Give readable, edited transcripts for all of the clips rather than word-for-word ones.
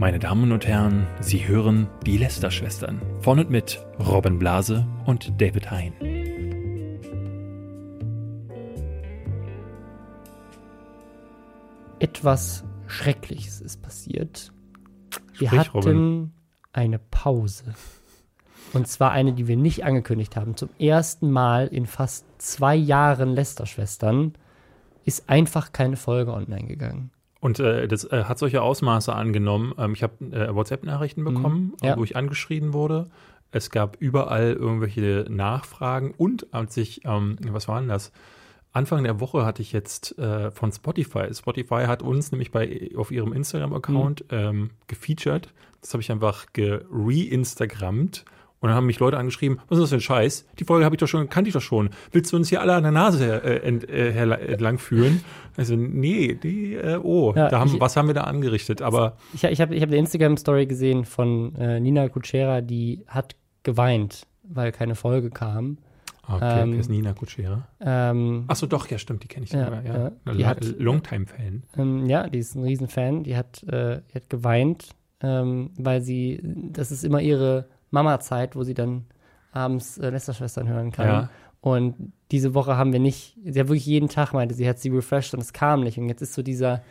Meine Damen und Herren, Sie hören die Lästerschwestern. Von und mit Robin Blase und David Hein. Etwas Schreckliches ist passiert. Wir hatten eine Pause. Und zwar eine, die wir nicht angekündigt haben. Zum ersten Mal in fast 2 Jahren Lästerschwestern ist einfach keine Folge online gegangen. Und das hat solche Ausmaße angenommen. Ich habe WhatsApp-Nachrichten bekommen, wo ich angeschrieben wurde. Es gab überall irgendwelche Nachfragen. Und als ich, was war denn das? Anfang der Woche hatte ich jetzt von Spotify. Spotify hat uns nämlich auf ihrem Instagram-Account gefeatured. Das habe ich einfach re-instagrammt. Und dann haben mich Leute angeschrieben, was ist das für ein Scheiß? Die Folge kannte ich doch schon. Willst du uns hier alle an der Nase entlangführen? Also nee, was haben wir da angerichtet? Aber ich hab eine Instagram-Story gesehen von Nina Kutschera, die hat geweint, weil keine Folge kam. Okay, das ist Nina Kutschera. Achso, doch, ja, stimmt, die kenne ich sogar. Ja. Longtime-Fan. Die ist ein Riesenfan. Die hat geweint, weil sie, das ist immer ihre Mama-Zeit, wo sie dann abends Lästerschwestern hören kann. Ja. Und diese Woche haben wir nicht, sie hat wirklich jeden Tag, meinte sie, hat sie refreshed und es kam nicht. Und jetzt ist so dieser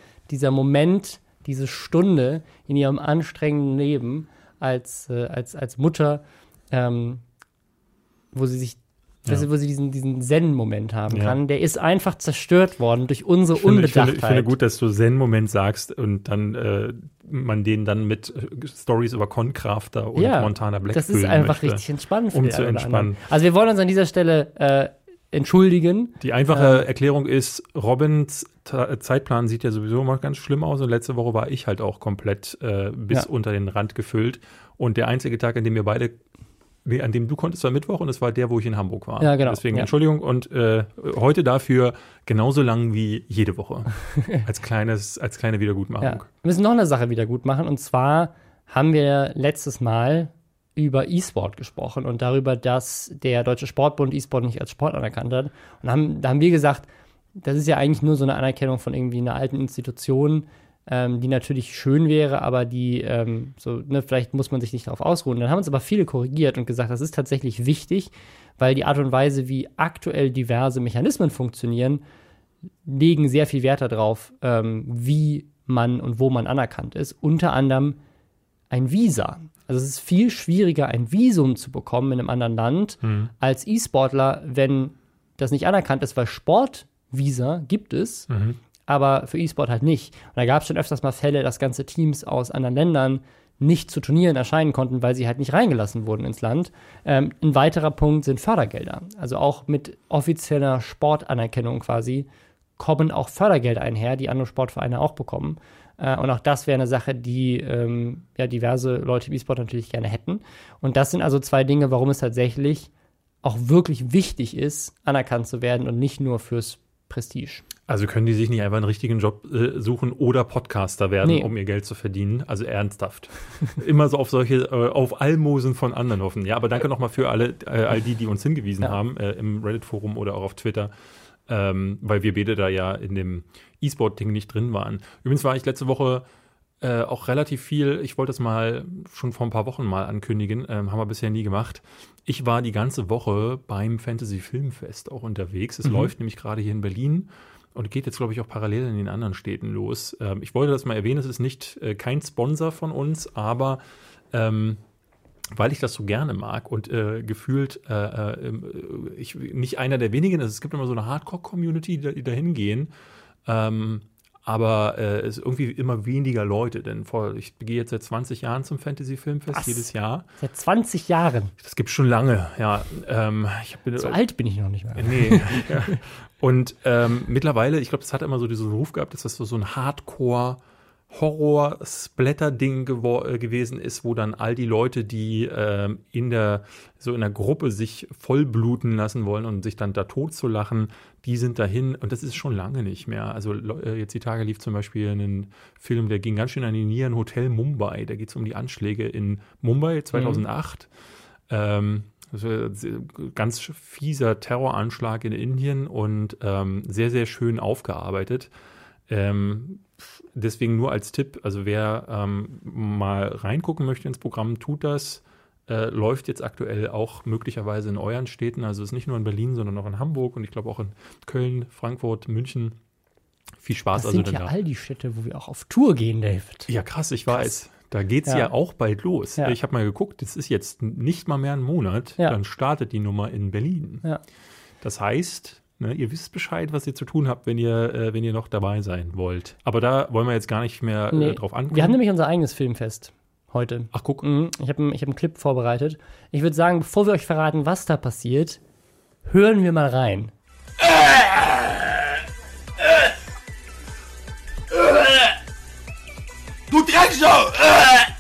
Moment, diese Stunde in ihrem anstrengenden Leben als Mutter, wo sie sich, wo sie diesen Zen-Moment haben kann, der ist einfach zerstört worden durch unsere Unbedachtheit. Ich finde gut, dass du Zen-Moment sagst und dann man den dann mit Stories über Concrafter und Montana Black das ist einfach richtig entspannend. Um zu entspannen. Also wir wollen uns an dieser Stelle entschuldigen. Die einfache Erklärung ist, Robins Zeitplan sieht ja sowieso immer ganz schlimm aus und letzte Woche war ich halt auch komplett bis unter den Rand gefüllt und der einzige Tag, an dem wir beide an dem du konntest, war Mittwoch und das war der, wo ich in Hamburg war. Ja, genau. Deswegen Entschuldigung und heute dafür genauso lang wie jede Woche. als kleine Wiedergutmachung. Ja. Wir müssen noch eine Sache wiedergutmachen und zwar haben wir letztes Mal über E-Sport gesprochen und darüber, dass der Deutsche Sportbund E-Sport nicht als Sport anerkannt hat. Und da haben wir gesagt, das ist ja eigentlich nur so eine Anerkennung von irgendwie einer alten Institution, die natürlich schön wäre, aber die, vielleicht muss man sich nicht darauf ausruhen. Dann haben uns aber viele korrigiert und gesagt, das ist tatsächlich wichtig, weil die Art und Weise, wie aktuell diverse Mechanismen funktionieren, legen sehr viel Wert darauf, wie man und wo man anerkannt ist. Unter anderem ein Visa. Also es ist viel schwieriger, ein Visum zu bekommen in einem anderen Land als E-Sportler, wenn das nicht anerkannt ist, weil Sportvisa gibt es, aber für E-Sport halt nicht. Und da gab es schon öfters mal Fälle, dass ganze Teams aus anderen Ländern nicht zu Turnieren erscheinen konnten, weil sie halt nicht reingelassen wurden ins Land. Ein weiterer Punkt sind Fördergelder. Also auch mit offizieller Sportanerkennung quasi kommen auch Fördergelder einher, die andere Sportvereine auch bekommen. Und auch das wäre eine Sache, die diverse Leute im E-Sport natürlich gerne hätten. Und das sind also 2 Dinge, warum es tatsächlich auch wirklich wichtig ist, anerkannt zu werden und nicht nur fürs Prestige. Also können die sich nicht einfach einen richtigen Job suchen oder Podcaster werden, um ihr Geld zu verdienen? Also ernsthaft. Immer so auf auf Almosen von anderen hoffen. Ja, aber danke nochmal für all die uns hingewiesen haben im Reddit-Forum oder auch auf Twitter, weil wir beide da ja in dem E-Sport-Ding nicht drin waren. Übrigens war ich letzte Woche auch relativ viel, ich wollte das mal schon vor ein paar Wochen mal ankündigen, haben wir bisher nie gemacht. Ich war die ganze Woche beim Fantasy-Filmfest auch unterwegs. Es läuft nämlich gerade hier in Berlin und geht jetzt, glaube ich, auch parallel in den anderen Städten los. Ich wollte das mal erwähnen, es ist kein Sponsor von uns, aber weil ich das so gerne mag und gefühlt ich nicht einer der wenigen, also es gibt immer so eine Hardcore-Community, die da hingehen, aber es ist irgendwie immer weniger Leute, denn ich gehe jetzt seit 20 Jahren zum Fantasy-Filmfest jedes Jahr. Seit 20 Jahren? Das gibt es schon lange, ja. So alt bin ich noch nicht mehr. Nee. Ja. Und mittlerweile, ich glaube, das hat immer so diesen Ruf gehabt, dass das so ein Hardcore-Horror-Splatter-Ding gewesen ist, wo dann all die Leute, die in der Gruppe sich vollbluten lassen wollen und sich dann da tot zu lachen, die sind dahin und das ist schon lange nicht mehr. Also jetzt die Tage lief zum Beispiel ein Film, der ging ganz schön an die Nieren, Hotel Mumbai. Da geht es um die Anschläge in Mumbai 2008. Ganz fieser Terroranschlag in Indien und sehr, sehr schön aufgearbeitet. Deswegen nur als Tipp, also wer mal reingucken möchte ins Programm, tut das. Läuft jetzt aktuell auch möglicherweise in euren Städten, also ist nicht nur in Berlin, sondern auch in Hamburg und ich glaube auch in Köln, Frankfurt, München. Viel Spaß. Das sind also ja all die Städte, wo wir auch auf Tour gehen, David. Ja, krass, ich weiß. Da geht es ja auch bald los. Ja. Ich habe mal geguckt, das ist jetzt nicht mal mehr ein Monat, dann startet die Nummer in Berlin. Ja. Das heißt, ne, ihr wisst Bescheid, was ihr zu tun habt, wenn ihr noch dabei sein wollt. Aber da wollen wir jetzt gar nicht mehr drauf ankommen. Wir haben nämlich unser eigenes Filmfest heute. Ach, guck. Ich hab einen Clip vorbereitet. Ich würde sagen, bevor wir euch verraten, was da passiert, hören wir mal rein. Du Drecksau!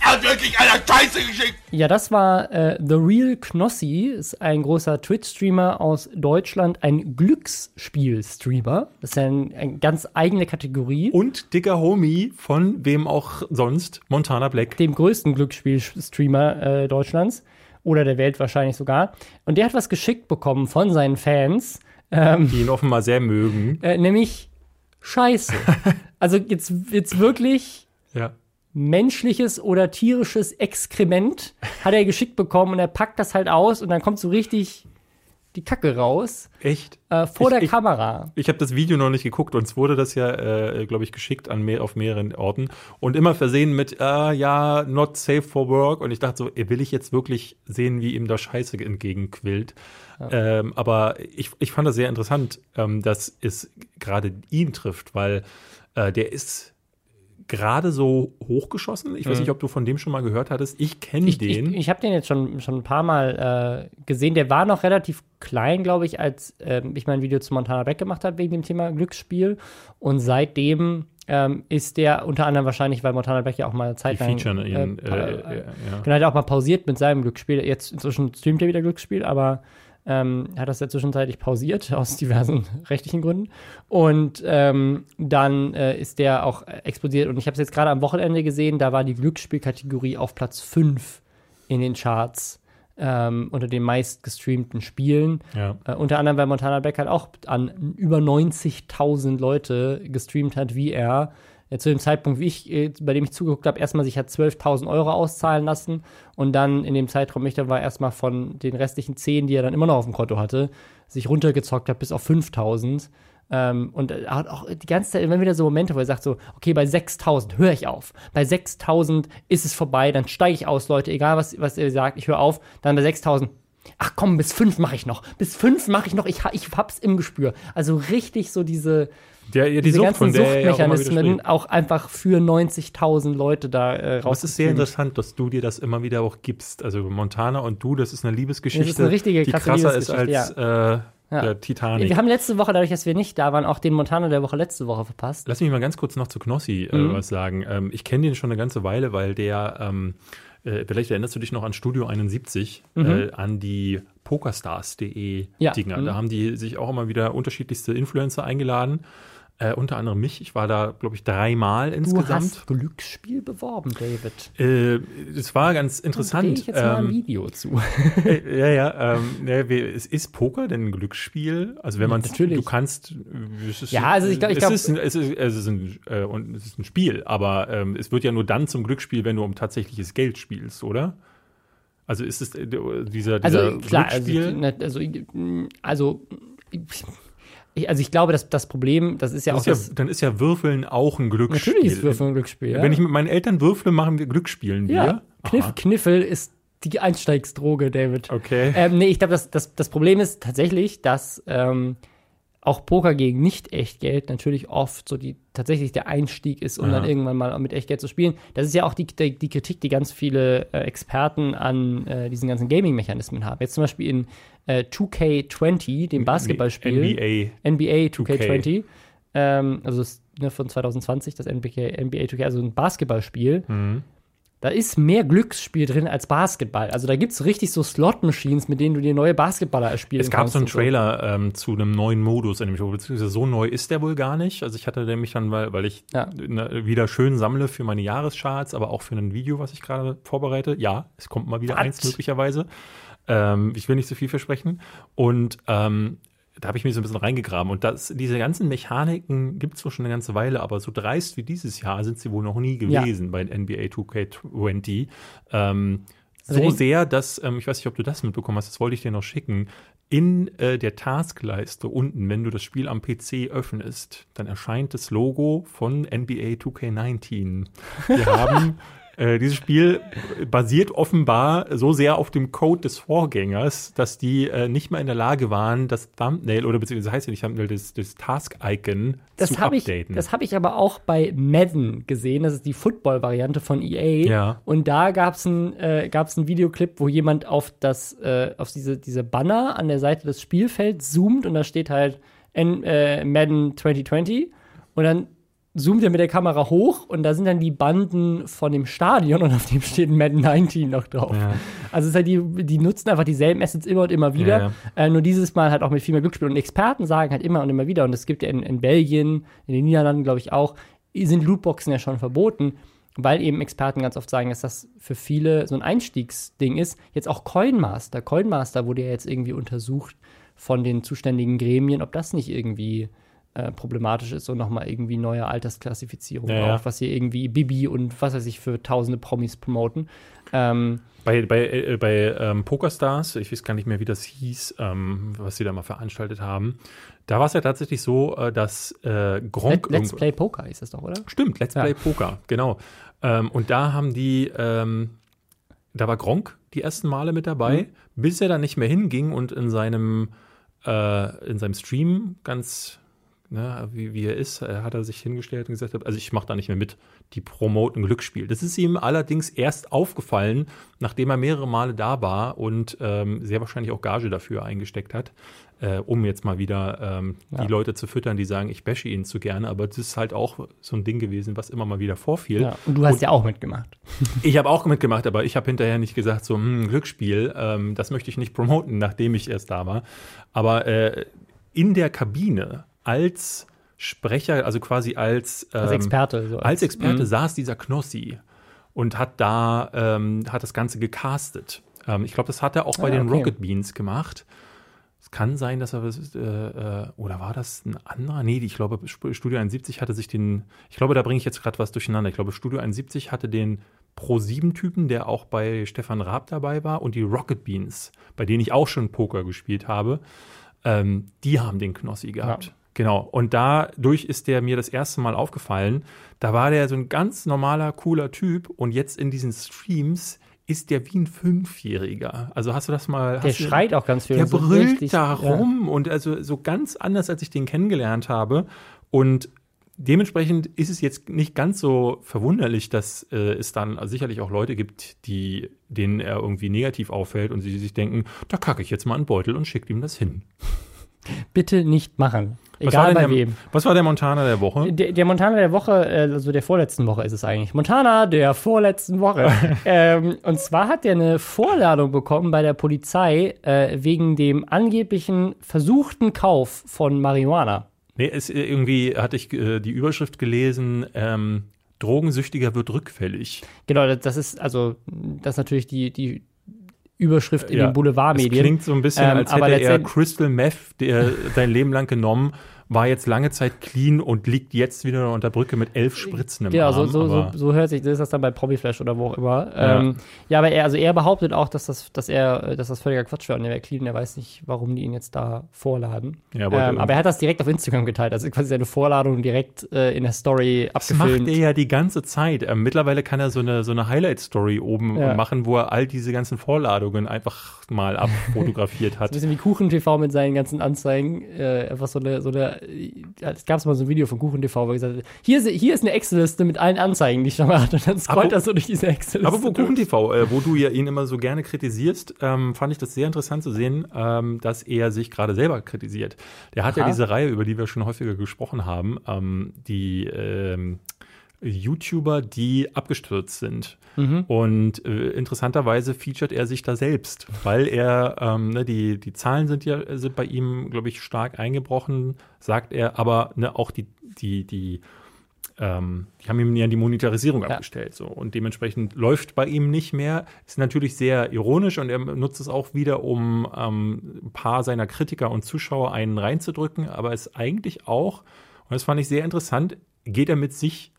Er hat wirklich einer Scheiße geschickt! Ja, das war TheRealKnossi, ist ein großer Twitch-Streamer aus Deutschland, ein Glücksspiel-Streamer. Das ist ja eine ganz eigene Kategorie. Und dicker Homie von wem auch sonst, Montana Black. Dem größten Glücksspiel-Streamer Deutschlands oder der Welt wahrscheinlich sogar. Und der hat was geschickt bekommen von seinen Fans. Die ihn offenbar sehr mögen. Nämlich Scheiße. Also jetzt wirklich... Ja. Menschliches oder tierisches Exkrement hat er geschickt bekommen und er packt das halt aus und dann kommt so richtig die Kacke raus. Echt? Vor der Kamera. Ich habe das Video noch nicht geguckt, uns wurde das ja, glaube ich, geschickt auf mehreren Orten und immer versehen mit, not safe for work und ich dachte so, will ich jetzt wirklich sehen, wie ihm da Scheiße entgegenquillt. Ja. Aber ich fand das sehr interessant, dass es gerade ihn trifft, weil der ist gerade so hochgeschossen. Ich weiß nicht, ob du von dem schon mal gehört hattest. Ich kenne den. Ich habe den jetzt schon ein paar Mal gesehen. Der war noch relativ klein, glaube ich, als ich mein Video zu Montana Black gemacht habe wegen dem Thema Glücksspiel. Und seitdem ist der unter anderem wahrscheinlich, weil Montana Black ja auch mal zeitlang hat er auch mal pausiert mit seinem Glücksspiel. Jetzt inzwischen streamt er wieder Glücksspiel, aber hat das ja zwischenzeitlich pausiert, aus diversen rechtlichen Gründen. Und dann ist der auch explodiert. Und ich habe es jetzt gerade am Wochenende gesehen, da war die Glücksspielkategorie auf Platz 5 in den Charts unter den meistgestreamten Spielen. Ja. Unter anderem, weil Montana Black halt auch an über 90.000 Leute gestreamt hat, wie er zu dem Zeitpunkt, bei dem ich zugeguckt habe, erstmal sich hat 12.000 Euro auszahlen lassen und dann in dem Zeitraum, ich da war, erstmal von den restlichen 10, die er dann immer noch auf dem Konto hatte, sich runtergezockt hat bis auf 5.000. Und auch die ganze Zeit immer wieder so Momente, wo er sagt so, okay, bei 6.000 höre ich auf. Bei 6.000 ist es vorbei, dann steige ich aus, Leute, egal was ihr sagt, ich höre auf. Dann bei 6.000, ach komm, bis 5 mache ich noch. Ich hab's im Gespür. Also richtig so diese... Die Sucht von der Suchtmechanismen auch einfach für 90.000 Leute da raus. Es ist sehr interessant, dass du dir das immer wieder auch gibst. Also Montana und du, das ist eine Liebesgeschichte, das ist eine richtige, die krasser ist als der Titanic. Wir haben letzte Woche, dadurch, dass wir nicht da waren, auch den Montana der Woche letzte Woche verpasst. Lass mich mal ganz kurz noch zu Knossi was sagen. Ich kenne den schon eine ganze Weile, weil der, vielleicht erinnerst du dich noch an Studio 71, an die Pokerstars.de Dinger. Da haben die sich auch immer wieder unterschiedlichste Influencer eingeladen. Unter anderem mich. Ich war da, glaube ich, 3 Mal insgesamt. Du hast Glücksspiel beworben, David. Das war ganz interessant. Da gehe ich jetzt mal ein Video zu. Es ist Poker denn ein Glücksspiel? Also wenn man du kannst. Es ist ein Spiel, aber es wird ja nur dann zum Glücksspiel, wenn du um tatsächliches Geld spielst, oder? Also ist es dieser Glücksspiel? Ich glaube, dass das Problem, das ist ja auch das. Dann ist ja Würfeln auch ein Glücksspiel. Natürlich ist Würfeln ein Glücksspiel, ja. Wenn ich mit meinen Eltern würfle, machen wir Glücksspielen wir. Ja, Kniffel ist die Einsteigsdroge, David. Okay. Ich glaube, das Problem ist tatsächlich, dass auch Poker gegen Nicht-Echtgeld natürlich oft so tatsächlich der Einstieg ist, um dann irgendwann mal mit Echtgeld zu spielen. Das ist ja auch die Kritik, die ganz viele Experten an diesen ganzen Gaming-Mechanismen haben. Jetzt zum Beispiel in 2K20, dem Basketballspiel. NBA 2K20. Also das, von 2020, das NBA 2K, also ein Basketballspiel. Mhm. Da ist mehr Glücksspiel drin als Basketball. Also da gibt es richtig so Slot-Machines, mit denen du dir neue Basketballer erspielen kannst. Es gab so einen Trailer zu einem neuen Modus in dem Spiel, beziehungsweise so neu ist der wohl gar nicht. Also ich hatte nämlich dann, weil ich wieder schön sammle für meine Jahrescharts, aber auch für ein Video, was ich gerade vorbereite. Ja, es kommt mal wieder eins möglicherweise. Ich will nicht so viel versprechen. Und da habe ich mich so ein bisschen reingegraben. Und das, diese ganzen Mechaniken gibt es wohl schon eine ganze Weile, aber so dreist wie dieses Jahr sind sie wohl noch nie gewesen bei NBA 2K20. So sehr, dass, ich weiß nicht, ob du das mitbekommen hast, das wollte ich dir noch schicken, in der Taskleiste unten, wenn du das Spiel am PC öffnest, dann erscheint das Logo von NBA 2K19. Wir haben dieses Spiel basiert offenbar so sehr auf dem Code des Vorgängers, dass die nicht mehr in der Lage waren, das Thumbnail, oder beziehungsweise heißt ja nicht Thumbnail, das Task-Icon zu updaten. Das habe ich aber auch bei Madden gesehen. Das ist die Football-Variante von EA. Ja. Und da gab es einen Videoclip, wo jemand auf diese Banner an der Seite des Spielfelds zoomt und da steht halt Madden 2020 und dann zoomt er mit der Kamera hoch und da sind dann die Banden von dem Stadion und auf dem steht Madden 19 noch drauf. Ja. Also es ist halt die nutzen einfach dieselben Assets immer und immer wieder. Ja. Nur dieses Mal halt auch mit viel mehr Glücksspiel. Und Experten sagen halt immer und immer wieder, und es gibt ja in Belgien, in den Niederlanden glaube ich auch, sind Lootboxen ja schon verboten, weil eben Experten ganz oft sagen, dass das für viele so ein Einstiegsding ist. Jetzt auch Coinmaster. Coinmaster wurde ja jetzt irgendwie untersucht von den zuständigen Gremien, ob das nicht irgendwie problematisch ist und nochmal irgendwie neue Altersklassifizierung auf, was hier irgendwie Bibi und was weiß ich für tausende Promis promoten. Bei PokerStars, ich weiß gar nicht mehr, wie das hieß, was sie da mal veranstaltet haben, da war es ja tatsächlich so, dass Gronkh... Let's Play Poker ist das doch, oder? Stimmt, Let's Play Poker, genau. Und da haben die... da war Gronkh die ersten Male mit dabei, bis er dann nicht mehr hinging und in seinem Stream ganz... Ne, wie er ist, hat er sich hingestellt und gesagt, also ich mache da nicht mehr mit, die promoten Glücksspiel. Das ist ihm allerdings erst aufgefallen, nachdem er mehrere Male da war und sehr wahrscheinlich auch Gage dafür eingesteckt hat, um jetzt mal wieder die Leute zu füttern, die sagen, ich bashe ihn zu gerne, aber das ist halt auch so ein Ding gewesen, was immer mal wieder vorfiel. Ja, und du hast ja auch mitgemacht. Ich habe auch mitgemacht, aber ich habe hinterher nicht gesagt, so Glücksspiel, das möchte ich nicht promoten, nachdem ich erst da war. Aber in der Kabine als Sprecher, also quasi als Experte, saß dieser Knossi und hat da hat das Ganze gecastet. Ich glaube, das hat er auch bei den Rocket Beans gemacht. Es kann sein, dass er oder war das ein anderer? Nee, ich glaube, Studio 71 hatte sich ich glaube, da bringe ich jetzt gerade was durcheinander. Ich glaube, Studio 71 hatte den Pro-7-Typen, der auch bei Stefan Raab dabei war, und die Rocket Beans, bei denen ich auch schon Poker gespielt habe, die haben den Knossi gehabt. Ja. Genau, und dadurch ist der mir das erste Mal aufgefallen. Da war der so ein ganz normaler, cooler Typ und jetzt in diesen Streams ist der wie ein Fünfjähriger. Also hast du das mal... Der schreit auch ganz viel. Der brüllt da rum und also so ganz anders, als ich den kennengelernt habe. Und dementsprechend ist es jetzt nicht ganz so verwunderlich, dass es dann sicherlich auch Leute gibt, denen er irgendwie negativ auffällt und sie sich denken, da kacke ich jetzt mal einen Beutel und schicke ihm das hin. Bitte nicht machen. Egal bei wem. Was war der Montana der Woche? Der Montana der Woche, also der vorletzten Woche ist es eigentlich. Montana der vorletzten Woche. Und zwar hat der eine Vorladung bekommen bei der Polizei wegen dem angeblichen versuchten Kauf von Marihuana. Nee, irgendwie hatte ich die Überschrift gelesen, Drogensüchtiger wird rückfällig. Genau, das ist natürlich die Überschrift in den Boulevardmedien. Das klingt so ein bisschen, als hätte er Crystal Meth, der sein Leben lang genommen, war jetzt lange Zeit clean und liegt jetzt wieder unter Brücke mit 11 Spritzen im Arm. Ja, so hört sich das dann bei Promi-Flash oder wo auch immer. Ja, aber er behauptet auch, dass das völliger Quatsch wäre und er wäre clean. Er weiß nicht, warum die ihn jetzt da vorladen. Ja, aber er hat das direkt auf Instagram geteilt. Also quasi seine Vorladung direkt in der Story abgefilmt. Das macht er ja die ganze Zeit. Mittlerweile kann er so eine Highlight-Story oben machen, wo er all diese ganzen Vorladungen einfach mal abfotografiert hat. So ein bisschen wie Kuchen-TV mit seinen ganzen Anzeigen. Einfach so eine es gab mal so ein Video von Kuchen TV, wo er gesagt hat, hier ist eine Excel-Liste mit allen Anzeigen, die ich schon mal hatte. Und dann scrollt er so durch diese Excel-Liste. Aber wo Kuchen TV, wo du ja ihn immer so gerne kritisierst, fand ich das sehr interessant zu sehen, dass er sich gerade selber kritisiert. Der hat ja diese Reihe, über die wir schon häufiger gesprochen haben, YouTuber, die abgestürzt sind. Mhm. Und interessanterweise featuret er sich da selbst, weil er, die Zahlen sind bei ihm, glaube ich, stark eingebrochen, sagt er, aber auch die die haben ihm ja die Monetarisierung abgestellt. So. Und dementsprechend läuft bei ihm nicht mehr. Ist natürlich sehr ironisch und er nutzt es auch wieder, um ein paar seiner Kritiker und Zuschauer einen reinzudrücken. Aber es eigentlich auch, und das fand ich sehr interessant, geht er mit sich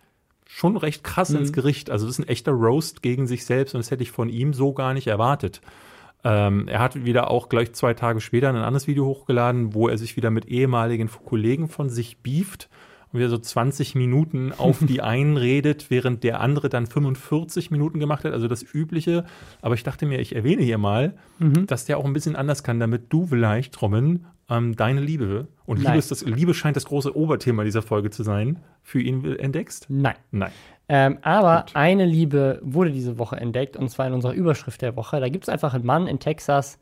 schon recht krass ins Gericht. Also das ist ein echter Roast gegen sich selbst und das hätte ich von ihm so gar nicht erwartet. Er hat wieder auch gleich 2 Tage später ein anderes Video hochgeladen, wo er sich wieder mit ehemaligen Kollegen von sich beeft und wieder so 20 Minuten auf die einen redet, während der andere dann 45 Minuten gemacht hat, also das Übliche. Aber ich dachte mir, ich erwähne hier mal, dass der auch ein bisschen anders kann, damit du vielleicht, Robin, deine Liebe, und Liebe, ist das, Liebe scheint das große Oberthema dieser Folge zu sein, für ihn entdeckst? Nein. Aber gut, eine Liebe wurde diese Woche entdeckt, und zwar in unserer Überschrift der Woche. Da gibt es einfach einen Mann in Texas,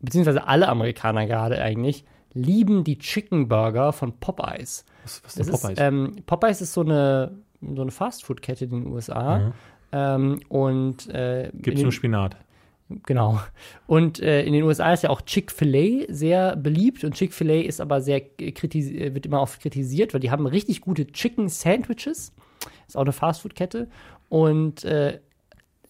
beziehungsweise alle Amerikaner gerade eigentlich, lieben die Chicken Burger von Popeyes. Was ist Popeyes? Popeyes ist so eine Fastfood-Kette in den USA. Mhm. Gibt es nur Spinat? Genau. Und in den USA ist ja auch Chick-fil-A sehr beliebt, und Chick-fil-A ist aber sehr wird immer oft kritisiert, weil die haben richtig gute Chicken-Sandwiches. Ist auch eine Fastfood-Kette. Und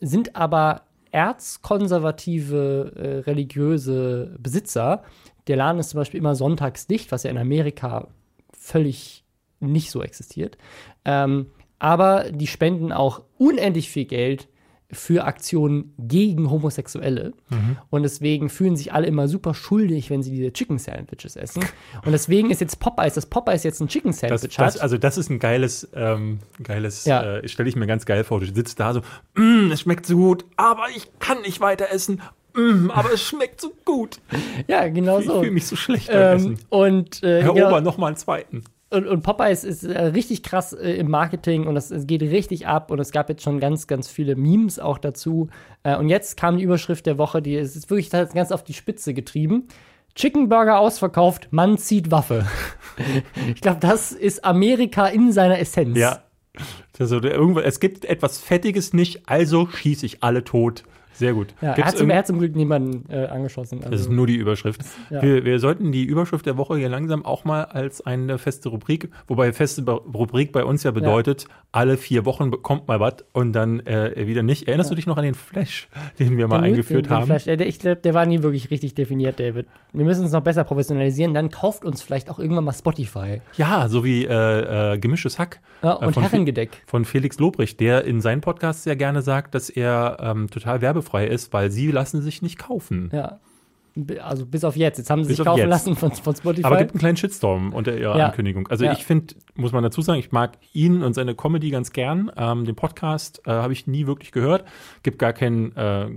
sind aber erzkonservative, religiöse Besitzer. Der Laden ist zum Beispiel immer sonntags dicht, was ja in Amerika völlig nicht so existiert. Aber die spenden auch unendlich viel Geld für Aktionen gegen Homosexuelle. Und deswegen fühlen sich alle immer super schuldig, wenn sie diese Chicken-Sandwiches essen. Und deswegen ist jetzt Popeyes, dass Popeyes jetzt ein Chicken-Sandwich hat. Also das ist ein geiles, stelle ich mir ganz geil vor. Du sitzt da so, es schmeckt so gut, aber ich kann nicht weiter essen. Aber es schmeckt so gut. Ja, genau so. Ich fühle mich so schlecht beim Essen. Herr Ober, nochmal einen zweiten. Und Popeyes ist richtig krass im Marketing, und es geht richtig ab, und es gab jetzt schon ganz, ganz viele Memes auch dazu. Und jetzt kam die Überschrift der Woche, die ist wirklich ganz auf die Spitze getrieben. Chicken Burger ausverkauft, Mann zieht Waffe. Ich glaube, das ist Amerika in seiner Essenz. Ja, also, es gibt etwas Fettiges nicht, also schieße ich alle tot. Sehr gut. Ja, er hat zum Glück niemanden angeschossen. Also, das ist nur die Überschrift. Ja. Wir sollten die Überschrift der Woche hier langsam auch mal als eine feste Rubrik, wobei feste Rubrik bei uns ja bedeutet, alle 4 Wochen kommt mal was und dann wieder nicht. Erinnerst du dich noch an den Flash, den wir mal eingeführt haben? Flash, ich glaube, der war nie wirklich richtig definiert, David. Wir müssen uns noch besser professionalisieren, dann kauft uns vielleicht auch irgendwann mal Spotify. Ja, so wie Gemischtes Hack. Ja, und Herrengedeck. Von Felix Lobrecht, der in seinen Podcasts sehr gerne sagt, dass er total werbevoll ist, weil sie lassen sich nicht kaufen. Ja, also bis auf jetzt. Jetzt haben sie sich kaufen lassen von Spotify. Aber es gibt einen kleinen Shitstorm unter ihrer Ankündigung. Also ich finde, muss man dazu sagen, ich mag ihn und seine Comedy ganz gern. Den Podcast habe ich nie wirklich gehört. Gibt gar keinen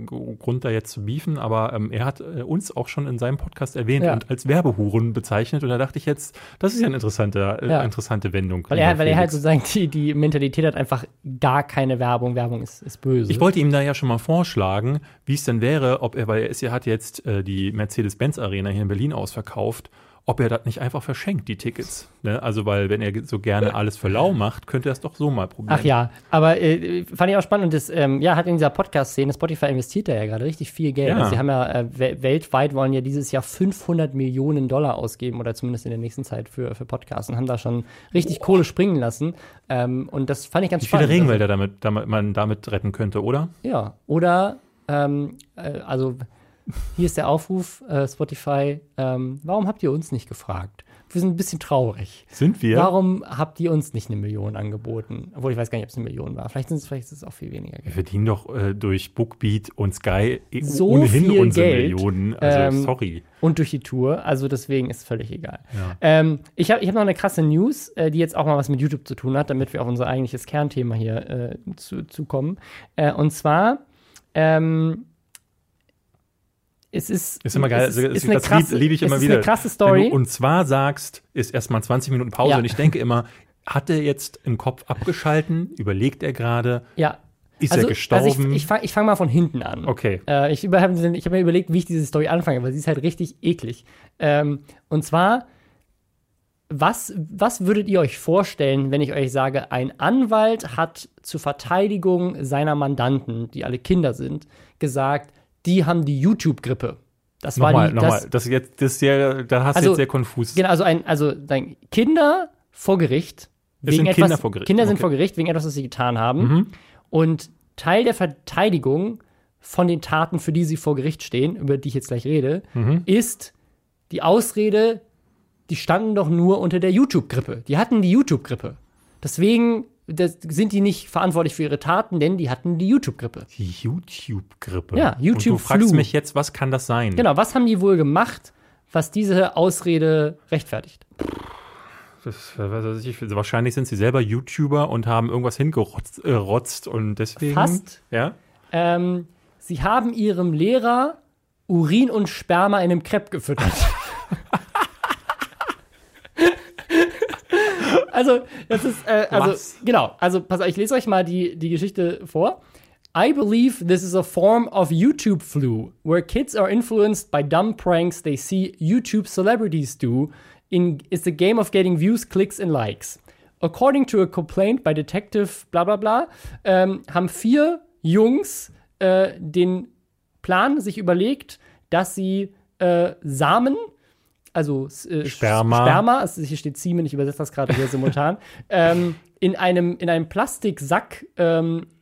Grund, da jetzt zu beefen, aber er hat uns auch schon in seinem Podcast erwähnt und als Werbehuren bezeichnet. Und da dachte ich jetzt, das ist ja eine interessante Wendung. Weil er halt sozusagen die Mentalität hat, einfach gar keine Werbung. Werbung ist böse. Ich wollte ihm da ja schon mal vorschlagen, wie es denn wäre, ob er, weil er hat jetzt die Mercedes-Benz-Arena hier in Berlin ausverkauft, ob er das nicht einfach verschenkt, die Tickets. Ne? Also, weil wenn er so gerne alles für lau macht, könnte er es doch so mal probieren. Ach ja, aber fand ich auch spannend. Und das hat in dieser Podcast-Szene, Spotify investiert da ja gerade richtig viel Geld. Ja. Also, sie haben ja weltweit, wollen ja dieses Jahr $500 Millionen ausgeben, oder zumindest in der nächsten Zeit für Podcasts, und haben da schon richtig Kohle springen lassen. Und das fand ich ganz spannend. Wie viele Regenwälder man damit retten könnte, oder? Ja, oder hier ist der Aufruf, Spotify, warum habt ihr uns nicht gefragt? Wir sind ein bisschen traurig. Sind wir? Warum habt ihr uns nicht 1 Million angeboten? Obwohl, ich weiß gar nicht, ob es 1 Million war. Vielleicht ist es auch viel weniger Geld. Wir verdienen doch durch Bookbeat und Sky so ohnehin viel unsere Geld. Millionen. Also, sorry. Und durch die Tour. Also, deswegen ist es völlig egal. Ja. Ich hab noch eine krasse News, die jetzt auch mal was mit YouTube zu tun hat, damit wir auf unser eigentliches Kernthema hier zukommen. Und zwar es ist immer geil, das liebe ich immer wieder. Eine krasse Story. Wenn du und zwar sagst, ist erstmal 20 Minuten Pause und ich denke immer, hat er jetzt im Kopf abgeschalten, überlegt er gerade, ist er gestorben? Also ich fange mal von hinten an. Okay. Ich habe mir überlegt, wie ich diese Story anfange, weil sie ist halt richtig eklig. Und zwar, was würdet ihr euch vorstellen, wenn ich euch sage, ein Anwalt hat zur Verteidigung seiner Mandanten, die alle Kinder sind, gesagt, die haben die YouTube-Grippe. Das war die. Nochmal. Da hast du jetzt sehr konfus. Genau, also Kinder vor Gericht wegen etwas, Kinder vor Gericht. Kinder sind vor Gericht wegen etwas, was sie getan haben. Mhm. Und Teil der Verteidigung von den Taten, für die sie vor Gericht stehen, über die ich jetzt gleich rede, ist die Ausrede, die standen doch nur unter der YouTube-Grippe. Die hatten die YouTube-Grippe. Deswegen sind die nicht verantwortlich für ihre Taten, denn die hatten die YouTube-Grippe. Die YouTube-Grippe? Ja, YouTube-Flu. Und du fragst mich jetzt, was kann das sein? Genau, was haben die wohl gemacht, was diese Ausrede rechtfertigt? Das, was weiß ich, wahrscheinlich sind sie selber YouTuber und haben irgendwas hingerotzt und deswegen... Fast. Ja? Sie haben ihrem Lehrer Urin und Sperma in einem Crepe gefüttert. Also, das ist, genau. Also, pass auf, ich lese euch mal die Geschichte vor. I believe this is a form of YouTube flu, where kids are influenced by dumb pranks they see YouTube celebrities do. It's a game of getting views, clicks and likes. According to a complaint by Detective bla bla bla, haben 4 Jungs den Plan sich überlegt, dass sie Samen, also Sperma, also hier steht Siemen, ich übersetze das gerade hier simultan, in einem Plastiksack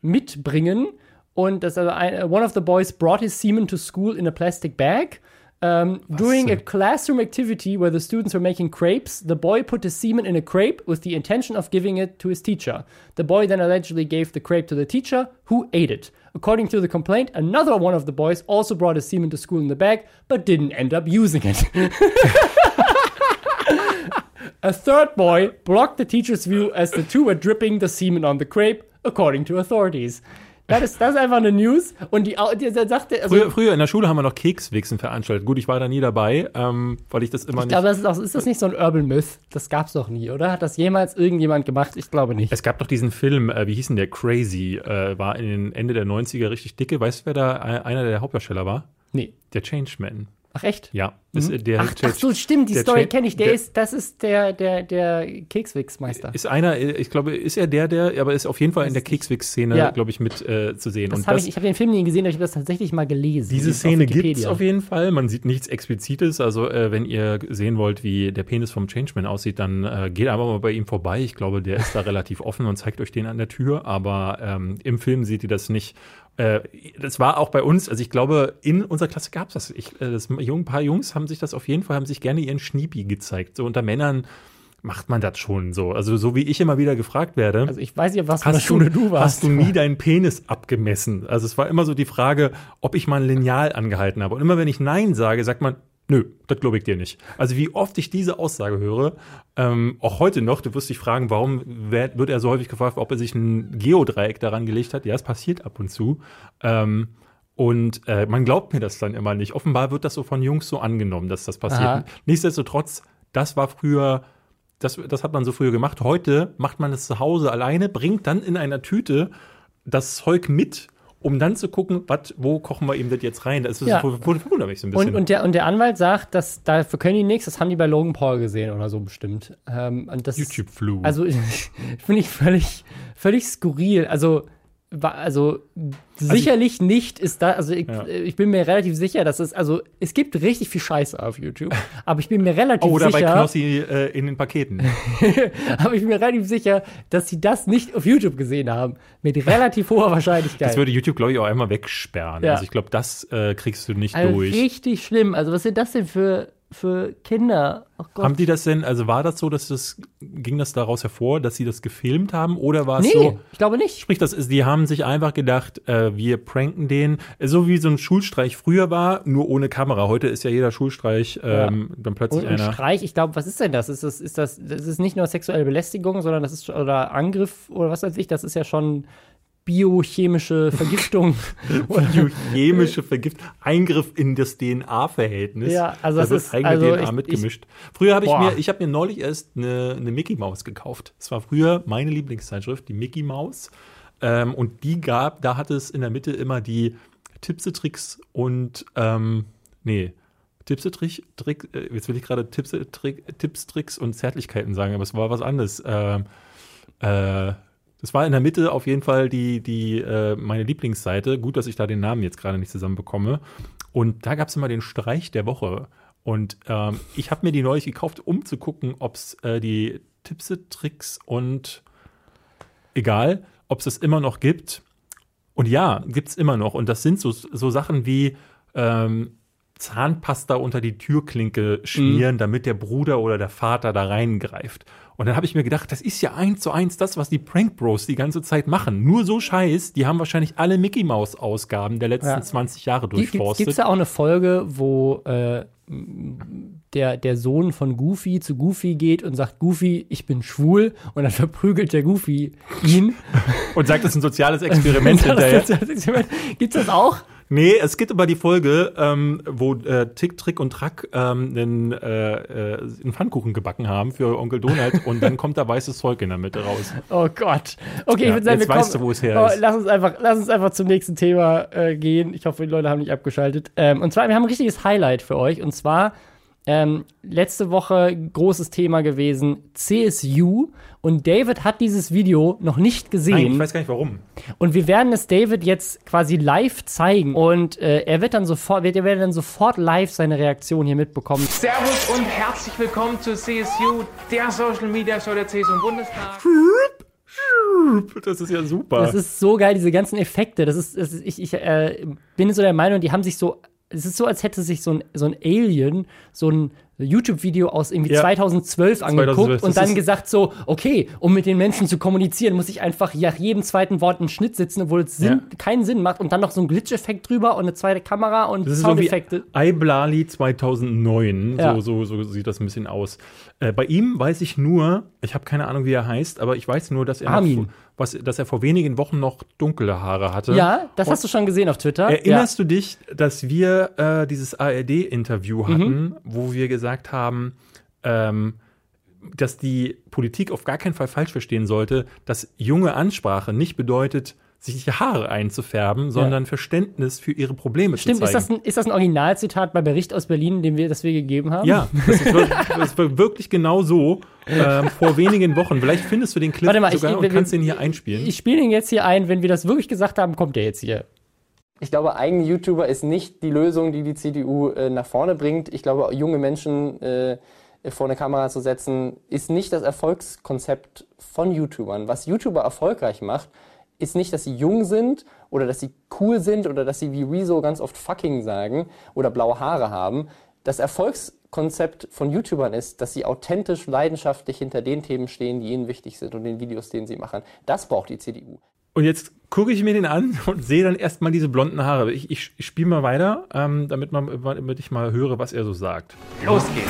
mitbringen. Und das also one of the boys brought his semen to school in a plastic bag. During a classroom activity where the students were making crepes, the boy put his semen in a crepe with the intention of giving it to his teacher. The boy then allegedly gave the crepe to the teacher, who ate it. According to the complaint, another one of the boys also brought his semen to school in the bag, but didn't end up using it. A third boy blocked the teacher's view as the two were dripping the semen on the crepe, according to authorities. Das ist einfach eine News. Und die sagte, also früher in der Schule haben wir noch Kekswichsen veranstaltet. Gut, ich war da nie dabei, weil ich das immer nicht. Aber ist das nicht so ein Urban Myth? Das gab's doch nie, oder? Hat das jemals irgendjemand gemacht? Ich glaube nicht. Es gab doch diesen Film, wie hieß denn der? Crazy, war in den Ende der 90er richtig dicke. Weißt du, wer da einer der Hauptdarsteller war? Nee. Der Changeman. Ach, echt? Ja. Ach so, stimmt, die Story kenne ich. Das ist der Kekswichsmeister. Ist einer, ich glaube, ist er der, aber ist auf jeden Fall in der Kekswichs-Szene, glaube ich, mit zu sehen. Ich habe den Film nie gesehen, aber ich habe das tatsächlich mal gelesen. Diese Szene gibt es auf jeden Fall. Man sieht nichts Explizites. Also, wenn ihr sehen wollt, wie der Penis vom Changeman aussieht, dann geht einfach mal bei ihm vorbei. Ich glaube, der ist da relativ offen und zeigt euch den an der Tür. Aber im Film seht ihr das nicht. Das war auch bei uns, also ich glaube, in unserer Klasse gab es das. Ein paar Jungs haben sich das auf jeden Fall, haben sich gerne ihren Schniepi gezeigt. So unter Männern macht man das schon so. Also so wie ich immer wieder gefragt werde. Also ich weiß ja, was für eine Schule du warst. Hast du nie deinen Penis abgemessen? Also es war immer so die Frage, ob ich mal ein Lineal angehalten habe. Und immer wenn ich Nein sage, sagt man, nö, das glaube ich dir nicht. Also wie oft ich diese Aussage höre, auch heute noch, du wirst dich fragen, warum wird er so häufig gefragt, ob er sich ein Geodreieck daran gelegt hat. Ja, es passiert ab und zu. Und man glaubt mir das dann immer nicht. Offenbar wird das so von Jungs so angenommen, dass das passiert. Aha. Nichtsdestotrotz, das war früher, das hat man so früher gemacht. Heute macht man das zu Hause alleine, bringt dann in einer Tüte das Zeug mit, um dann zu gucken, wo kochen wir ihm das jetzt rein. Das wundert mich so ein bisschen. Und der Anwalt sagt, dass dafür können die nichts, das haben die bei Logan Paul gesehen oder so bestimmt. YouTube-Flu. Also, finde ich völlig, völlig skurril. Also sicherlich nicht ist da, ich bin mir relativ sicher, dass es gibt richtig viel Scheiße auf YouTube, aber ich bin mir relativ sicher. Oder bei Knossi in den Paketen. Aber ich bin mir relativ sicher, dass sie das nicht auf YouTube gesehen haben. Mit relativ hoher Wahrscheinlichkeit. Das würde YouTube, glaube ich, auch einmal wegsperren. Ja. Also ich glaube, das kriegst du nicht durch. Richtig schlimm. Also was sind das denn für Kinder? Oh Gott. Haben die das denn, also war das so, ging das daraus hervor, dass sie das gefilmt haben oder war es so? Nee, ich glaube nicht. Sprich, die haben sich einfach gedacht, wir pranken den, so wie so ein Schulstreich früher war, nur ohne Kamera. Heute ist ja jeder Schulstreich dann plötzlich und ein Streich, ich glaube, was ist denn das? Das ist nicht nur sexuelle Belästigung, sondern das ist, oder Angriff oder was weiß ich, das ist ja schon biochemische Vergiftung. Biochemische Vergiftung. Eingriff in das DNA-Verhältnis. Ja, also das ist eigene DNA mitgemischt. Früher habe ich habe mir neulich erst eine Mickey Maus gekauft. Das war früher meine Lieblingszeitschrift, die Mickey Maus. Und die da hatte es in der Mitte immer die Tipps-Tricks und Tipps, Tricks und Zärtlichkeiten sagen, aber es war was anderes. Das war in der Mitte auf jeden Fall die meine Lieblingsseite. Gut, dass ich da den Namen jetzt gerade nicht zusammenbekomme. Und da gab es immer den Streich der Woche. Und ich habe mir die neulich gekauft, um zu gucken, ob es die Tipse, Tricks und egal, ob es das immer noch gibt. Und ja, gibt es immer noch. Und das sind so Sachen wie Zahnpasta unter die Türklinke schmieren, damit der Bruder oder der Vater da reingreift. Und dann habe ich mir gedacht, das ist ja 1:1 das, was die Prank Bros die ganze Zeit machen. Nur so Scheiß, die haben wahrscheinlich alle Mickey-Maus-Ausgaben der letzten 20 Jahre durchforstet. Gibt es da auch eine Folge, wo der Sohn von Goofy zu Goofy geht und sagt, Goofy, ich bin schwul. Und dann verprügelt der Goofy ihn. Und sagt, das ist ein soziales Experiment hinterher. Gibt's das auch? Nee, es gibt aber die Folge, wo Tick, Trick und Track einen Pfannkuchen gebacken haben für Onkel Donald und dann kommt da weißes Zeug in der Mitte raus. Oh Gott. Okay, ja, ich würde sagen, weißt du, wo es her ist. Lass uns einfach zum nächsten Thema gehen. Ich hoffe, die Leute haben nicht abgeschaltet. Und zwar, wir haben ein richtiges Highlight für euch. Und zwar letzte Woche großes Thema gewesen, CSU. Und David hat dieses Video noch nicht gesehen. Nein, ich weiß gar nicht, warum. Und wir werden es David jetzt quasi live zeigen. Und er wird dann sofort live seine Reaktion hier mitbekommen. Servus und herzlich willkommen zur CSU, der Social Media Show der CSU im Bundestag. Das ist ja super. Das ist so geil, diese ganzen Effekte. Ich bin so der Meinung, die haben sich so... Es ist so, als hätte sich so ein Alien so ein YouTube-Video aus irgendwie 2012 angeguckt und dann gesagt so, okay, um mit den Menschen zu kommunizieren, muss ich einfach nach jedem zweiten Wort einen Schnitt sitzen, obwohl es keinen Sinn macht und dann noch so ein Glitch-Effekt drüber und eine zweite Kamera und Soundeffekte. Iblali 2009, so sieht das ein bisschen aus. Bei ihm weiß ich nur, ich habe keine Ahnung, wie er heißt, aber ich weiß nur, dass er vor wenigen Wochen noch dunkle Haare hatte. Ja, das hast du schon gesehen auf Twitter. Erinnerst du dich, dass wir dieses ARD-Interview hatten, wo wir gesagt haben, dass die Politik auf gar keinen Fall falsch verstehen sollte, dass junge Ansprache nicht bedeutet, sich die Haare einzufärben, sondern Verständnis für ihre Probleme zu zeigen. Stimmt, ist das ein Originalzitat bei Bericht aus Berlin, das wir gegeben haben? Ja, das war wirklich genau so vor wenigen Wochen. Vielleicht findest du den Clip und kannst ihn hier einspielen. Ich spiele ihn jetzt hier ein. Wenn wir das wirklich gesagt haben, kommt der jetzt hier. Ich glaube, eigene YouTuber ist nicht die Lösung, die die CDU nach vorne bringt. Ich glaube, junge Menschen vor eine Kamera zu setzen, ist nicht das Erfolgskonzept von YouTubern. Was YouTuber erfolgreich macht, ist nicht, dass sie jung sind oder dass sie cool sind oder dass sie wie Rezo ganz oft fucking sagen oder blaue Haare haben. Das Erfolgskonzept von YouTubern ist, dass sie authentisch, leidenschaftlich hinter den Themen stehen, die ihnen wichtig sind und den Videos, denen sie machen. Das braucht die CDU. Und jetzt gucke ich mir den an und sehe dann erstmal diese blonden Haare. Ich spiele mal weiter, damit ich mal höre, was er so sagt. Los geht's.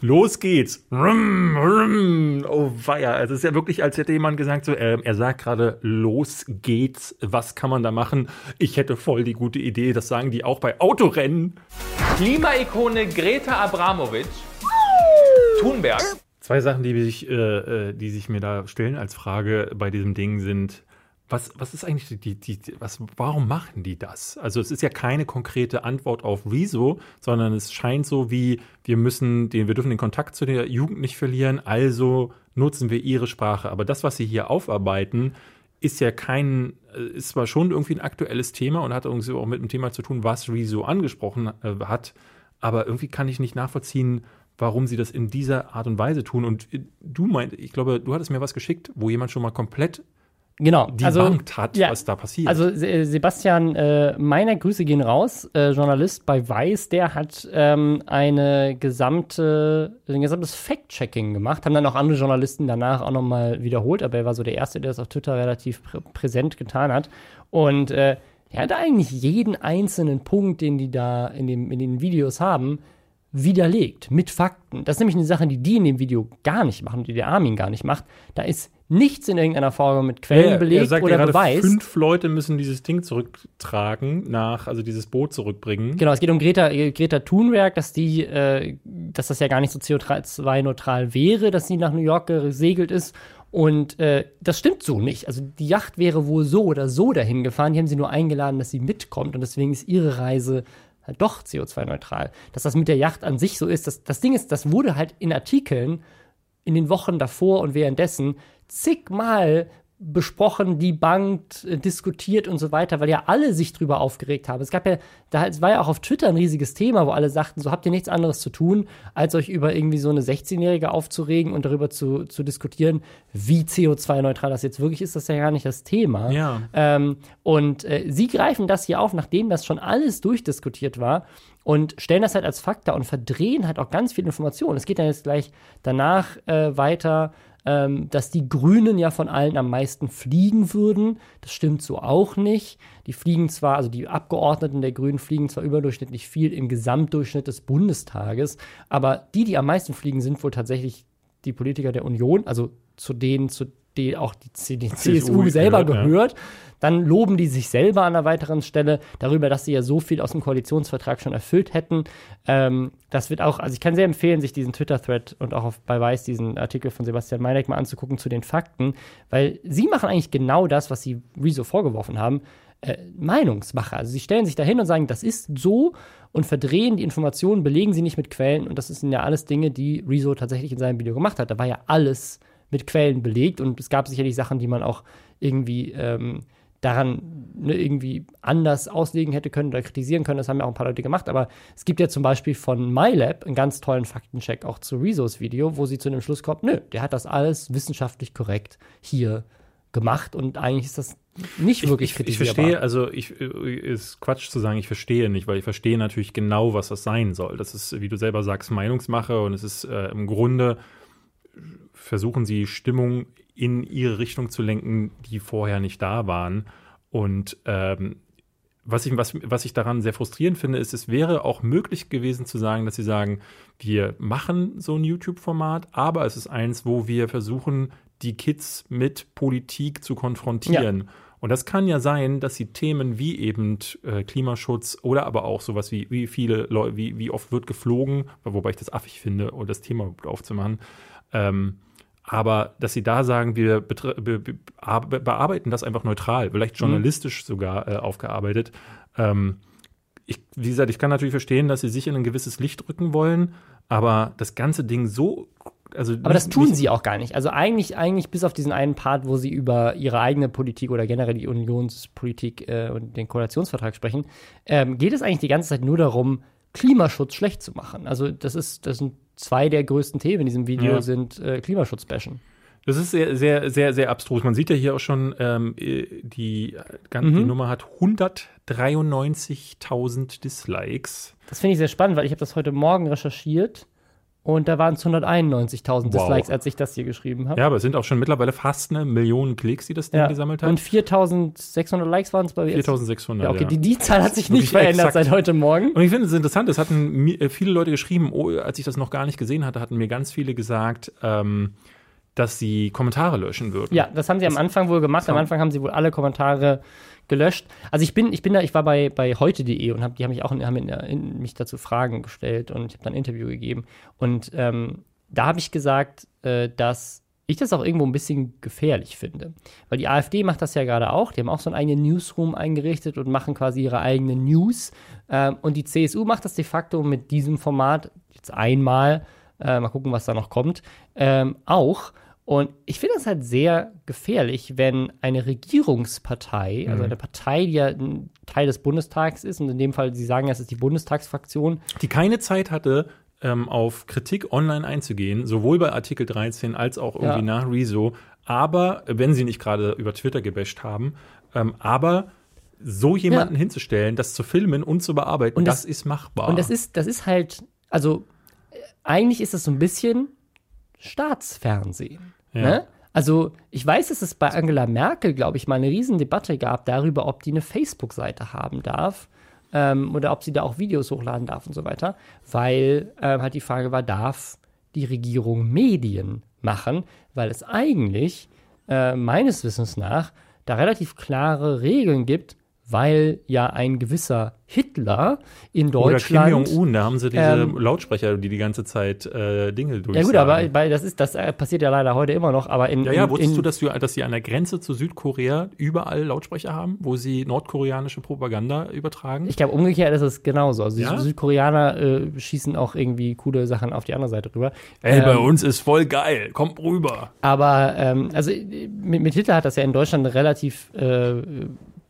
Los geht's. Rum, rum. Oh weia. Es ist ja wirklich, als hätte jemand gesagt, so, er sagt gerade, los geht's. Was kann man da machen? Ich hätte voll die gute Idee. Das sagen die auch bei Autorennen. Klimaikone Greta Abramovic. Thunberg. Zwei Sachen, die sich mir da stellen als Frage bei diesem Ding sind, was ist eigentlich warum machen die das? Also es ist ja keine konkrete Antwort auf Rezo, sondern es scheint so wie, wir dürfen den Kontakt zu der Jugend nicht verlieren, also nutzen wir ihre Sprache. Aber das, was sie hier aufarbeiten, ist zwar schon irgendwie ein aktuelles Thema und hat irgendwie auch mit dem Thema zu tun, was Rezo angesprochen hat, aber irgendwie kann ich nicht nachvollziehen, warum sie das in dieser Art und Weise tun. Und ich glaube, du hattest mir was geschickt, wo jemand schon mal komplett debunked hat, was da passiert. Also Sebastian Meiner, Grüße gehen raus, Journalist bei Weiß, der hat ein gesamtes Fact-Checking gemacht, haben dann auch andere Journalisten danach auch nochmal wiederholt, aber er war so der Erste, der das auf Twitter relativ präsent getan hat. Und er hat eigentlich jeden einzelnen Punkt, den die da in den Videos haben, widerlegt, mit Fakten. Das ist nämlich eine Sache, die in dem Video gar nicht machen, die der Armin gar nicht macht. Da ist nichts in irgendeiner Form mit Quellen belegt er sagt oder gerade beweist. 5 Leute müssen dieses Ding zurücktragen, dieses Boot zurückbringen. Genau, es geht um Greta Thunberg, dass das ja gar nicht so CO2-neutral wäre, dass sie nach New York gesegelt ist. Und das stimmt so nicht. Also die Yacht wäre wohl so oder so dahin gefahren. Die haben sie nur eingeladen, dass sie mitkommt. Und deswegen ist ihre Reise halt doch CO2-neutral. Dass das mit der Yacht an sich so ist, das Ding ist, das wurde halt in Artikeln in den Wochen davor und währenddessen zigmal besprochen, debunked, diskutiert und so weiter, weil ja alle sich drüber aufgeregt haben. Es gab ja, es war ja auch auf Twitter ein riesiges Thema, wo alle sagten, so habt ihr nichts anderes zu tun, als euch über irgendwie so eine 16-Jährige aufzuregen und darüber zu diskutieren, wie CO2-neutral das jetzt wirklich ist, das ist ja gar nicht das Thema. Ja. Sie greifen das hier auf, nachdem das schon alles durchdiskutiert war und stellen das halt als Fakt dar und verdrehen halt auch ganz viel Information. Es geht dann jetzt gleich danach weiter, dass die Grünen ja von allen am meisten fliegen würden. Das stimmt so auch nicht. Die fliegen zwar, also die Abgeordneten der Grünen fliegen zwar überdurchschnittlich viel im Gesamtdurchschnitt des Bundestages, aber die am meisten fliegen, sind wohl tatsächlich die Politiker der Union, also zu denen auch die CSU selber gehört. Ja. Dann loben die sich selber an einer weiteren Stelle darüber, dass sie ja so viel aus dem Koalitionsvertrag schon erfüllt hätten. Das wird auch, also ich kann sehr empfehlen, sich diesen Twitter-Thread und auch bei Weiß diesen Artikel von Sebastian Meineck mal anzugucken zu den Fakten, weil sie machen eigentlich genau das, was sie Rezo vorgeworfen haben, Meinungsmacher. Also sie stellen sich dahin und sagen, das ist so und verdrehen die Informationen, belegen sie nicht mit Quellen und das sind ja alles Dinge, die Rezo tatsächlich in seinem Video gemacht hat. Da war ja alles mit Quellen belegt und es gab sicherlich Sachen, die man auch irgendwie irgendwie anders auslegen hätte können oder kritisieren können. Das haben ja auch ein paar Leute gemacht, aber es gibt ja zum Beispiel von MyLab einen ganz tollen Faktencheck auch zu Rezos Video, wo sie zu dem Schluss kommt, der hat das alles wissenschaftlich korrekt hier gemacht und eigentlich ist das nicht wirklich kritisierbar. Ich verstehe, ist Quatsch zu sagen, ich verstehe nicht, weil ich verstehe natürlich genau, was das sein soll. Das ist, wie du selber sagst, Meinungsmache und es ist im Grunde versuchen sie, Stimmung in ihre Richtung zu lenken, die vorher nicht da waren. Und was ich daran sehr frustrierend finde, ist, es wäre auch möglich gewesen zu sagen, dass sie sagen, wir machen so ein YouTube-Format, aber es ist eins, wo wir versuchen, die Kids mit Politik zu konfrontieren. Ja. Und das kann ja sein, dass sie Themen wie eben Klimaschutz oder aber auch sowas wie viele Leute, wie oft wird geflogen, wobei ich das affig finde, um das Thema aufzumachen, aber dass sie da sagen, wir bearbeiten das einfach neutral, vielleicht journalistisch sogar aufgearbeitet. Wie gesagt, ich kann natürlich verstehen, dass sie sich in ein gewisses Licht rücken wollen, aber das ganze Ding so. Aber das tun sie auch gar nicht. Also eigentlich bis auf diesen einen Part, wo sie über ihre eigene Politik oder generell die Unionspolitik und den Koalitionsvertrag sprechen, geht es eigentlich die ganze Zeit nur darum, Klimaschutz schlecht zu machen. Also das sind zwei der größten Themen in diesem Video, sind Klimaschutz-Bashen. Das ist sehr, sehr, sehr, sehr abstrus. Man sieht ja hier auch schon, die Nummer hat 193.000 Dislikes. Das finde ich sehr spannend, weil ich habe das heute Morgen recherchiert. Und da waren es 191.000 Dislikes, als ich das hier geschrieben habe. Ja, aber es sind auch schon mittlerweile fast 1 Million Klicks, die das Ding gesammelt hat. Und 4.600 Likes waren es bei mir. 4.600, ja. Okay, die Zahl hat sich nicht verändert exakt seit heute Morgen. Und ich finde es interessant, es hatten viele Leute geschrieben, als ich das noch gar nicht gesehen hatte, hatten mir ganz viele gesagt, dass sie Kommentare löschen würden. Ja, das haben sie am Anfang wohl gemacht. Am Anfang haben sie wohl alle Kommentare gelöscht. Also ich war bei heute.de und haben mich dazu Fragen gestellt und ich habe dann ein Interview gegeben. Und da habe ich gesagt, dass ich das auch irgendwo ein bisschen gefährlich finde. Weil die AfD macht das ja gerade auch. Die haben auch so einen eigenen Newsroom eingerichtet und machen quasi ihre eigene News. Und die CSU macht das de facto mit diesem Format jetzt einmal. Mal gucken, was da noch kommt, auch. Und ich finde das halt sehr gefährlich, wenn eine Regierungspartei, also eine Partei, die ja ein Teil des Bundestags ist, und in dem Fall, sie sagen, es ist die Bundestagsfraktion. Die keine Zeit hatte, auf Kritik online einzugehen, sowohl bei Artikel 13 als auch irgendwie nach Rezo, aber, wenn sie nicht gerade über Twitter gebasht haben, aber so jemanden hinzustellen, das zu filmen und zu bearbeiten, und das ist machbar. Und das ist halt, also eigentlich ist das so ein bisschen Staatsfernsehen. Ja. Ne? Also ich weiß, dass es bei Angela Merkel, glaube ich, mal eine Riesendebatte gab darüber, ob die eine Facebook-Seite haben darf oder ob sie da auch Videos hochladen darf und so weiter, weil halt die Frage war, darf die Regierung Medien machen, weil es eigentlich meines Wissens nach da relativ klare Regeln gibt, weil ja ein gewisser Hitler in Deutschland. Oder Kim Jong-un, da haben sie diese Lautsprecher, die ganze Zeit Dinge durchsagen. Ja gut, aber das passiert ja leider heute immer noch. Aber wusstest du, dass sie an der Grenze zu Südkorea überall Lautsprecher haben, wo sie nordkoreanische Propaganda übertragen? Ich glaube, umgekehrt ist es genauso. Also die Südkoreaner schießen auch irgendwie coole Sachen auf die andere Seite rüber. Ey, bei uns ist voll geil, kommt rüber. Aber also mit Hitler hat das ja in Deutschland eine relativ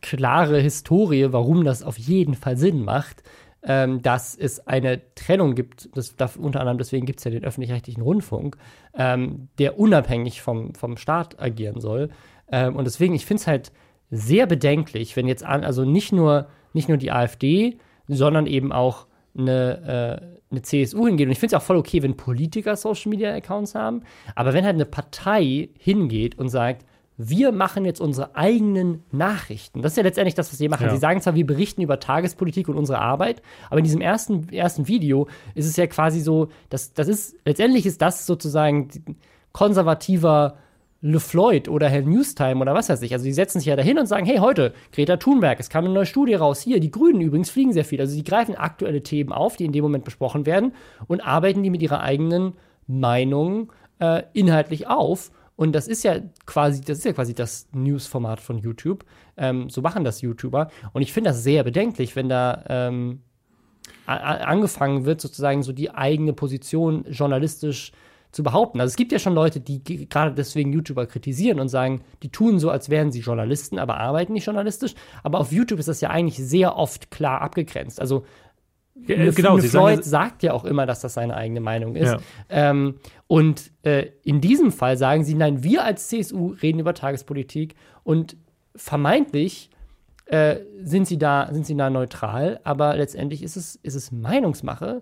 klare Historie, warum das auf jeden Fall Sinn macht, dass es eine Trennung gibt, unter anderem deswegen gibt es ja den öffentlich-rechtlichen Rundfunk, der unabhängig vom Staat agieren soll. Und deswegen, ich finde es halt sehr bedenklich, wenn jetzt nicht nur die AfD, sondern eben auch eine CSU hingeht. Und ich finde es auch voll okay, wenn Politiker Social-Media-Accounts haben, aber wenn halt eine Partei hingeht und sagt, wir machen jetzt unsere eigenen Nachrichten. Das ist ja letztendlich das, was sie machen. Ja. Sie sagen zwar, wir berichten über Tagespolitik und unsere Arbeit, aber in diesem ersten Video ist es ja quasi so, dass letztendlich ist das sozusagen konservativer Le Floyd oder Herr Newstime oder was weiß ich. Also die setzen sich ja dahin und sagen, hey, heute Greta Thunberg, es kam eine neue Studie raus, hier, die Grünen übrigens fliegen sehr viel. Also die greifen aktuelle Themen auf, die in dem Moment besprochen werden und arbeiten die mit ihrer eigenen Meinung inhaltlich auf. Und das ist ja quasi das News-Format von YouTube. So machen das YouTuber. Und ich finde das sehr bedenklich, wenn da angefangen wird, sozusagen so die eigene Position journalistisch zu behaupten. Also es gibt ja schon Leute, die gerade deswegen YouTuber kritisieren und sagen, die tun so, als wären sie Journalisten, aber arbeiten nicht journalistisch. Aber auf YouTube ist das ja eigentlich sehr oft klar abgegrenzt. Also Floyd sagt ja auch immer, dass das seine eigene Meinung ist. Ja. In diesem Fall sagen sie, nein, wir als CSU reden über Tagespolitik und vermeintlich sind sie da neutral, aber letztendlich ist es Meinungsmache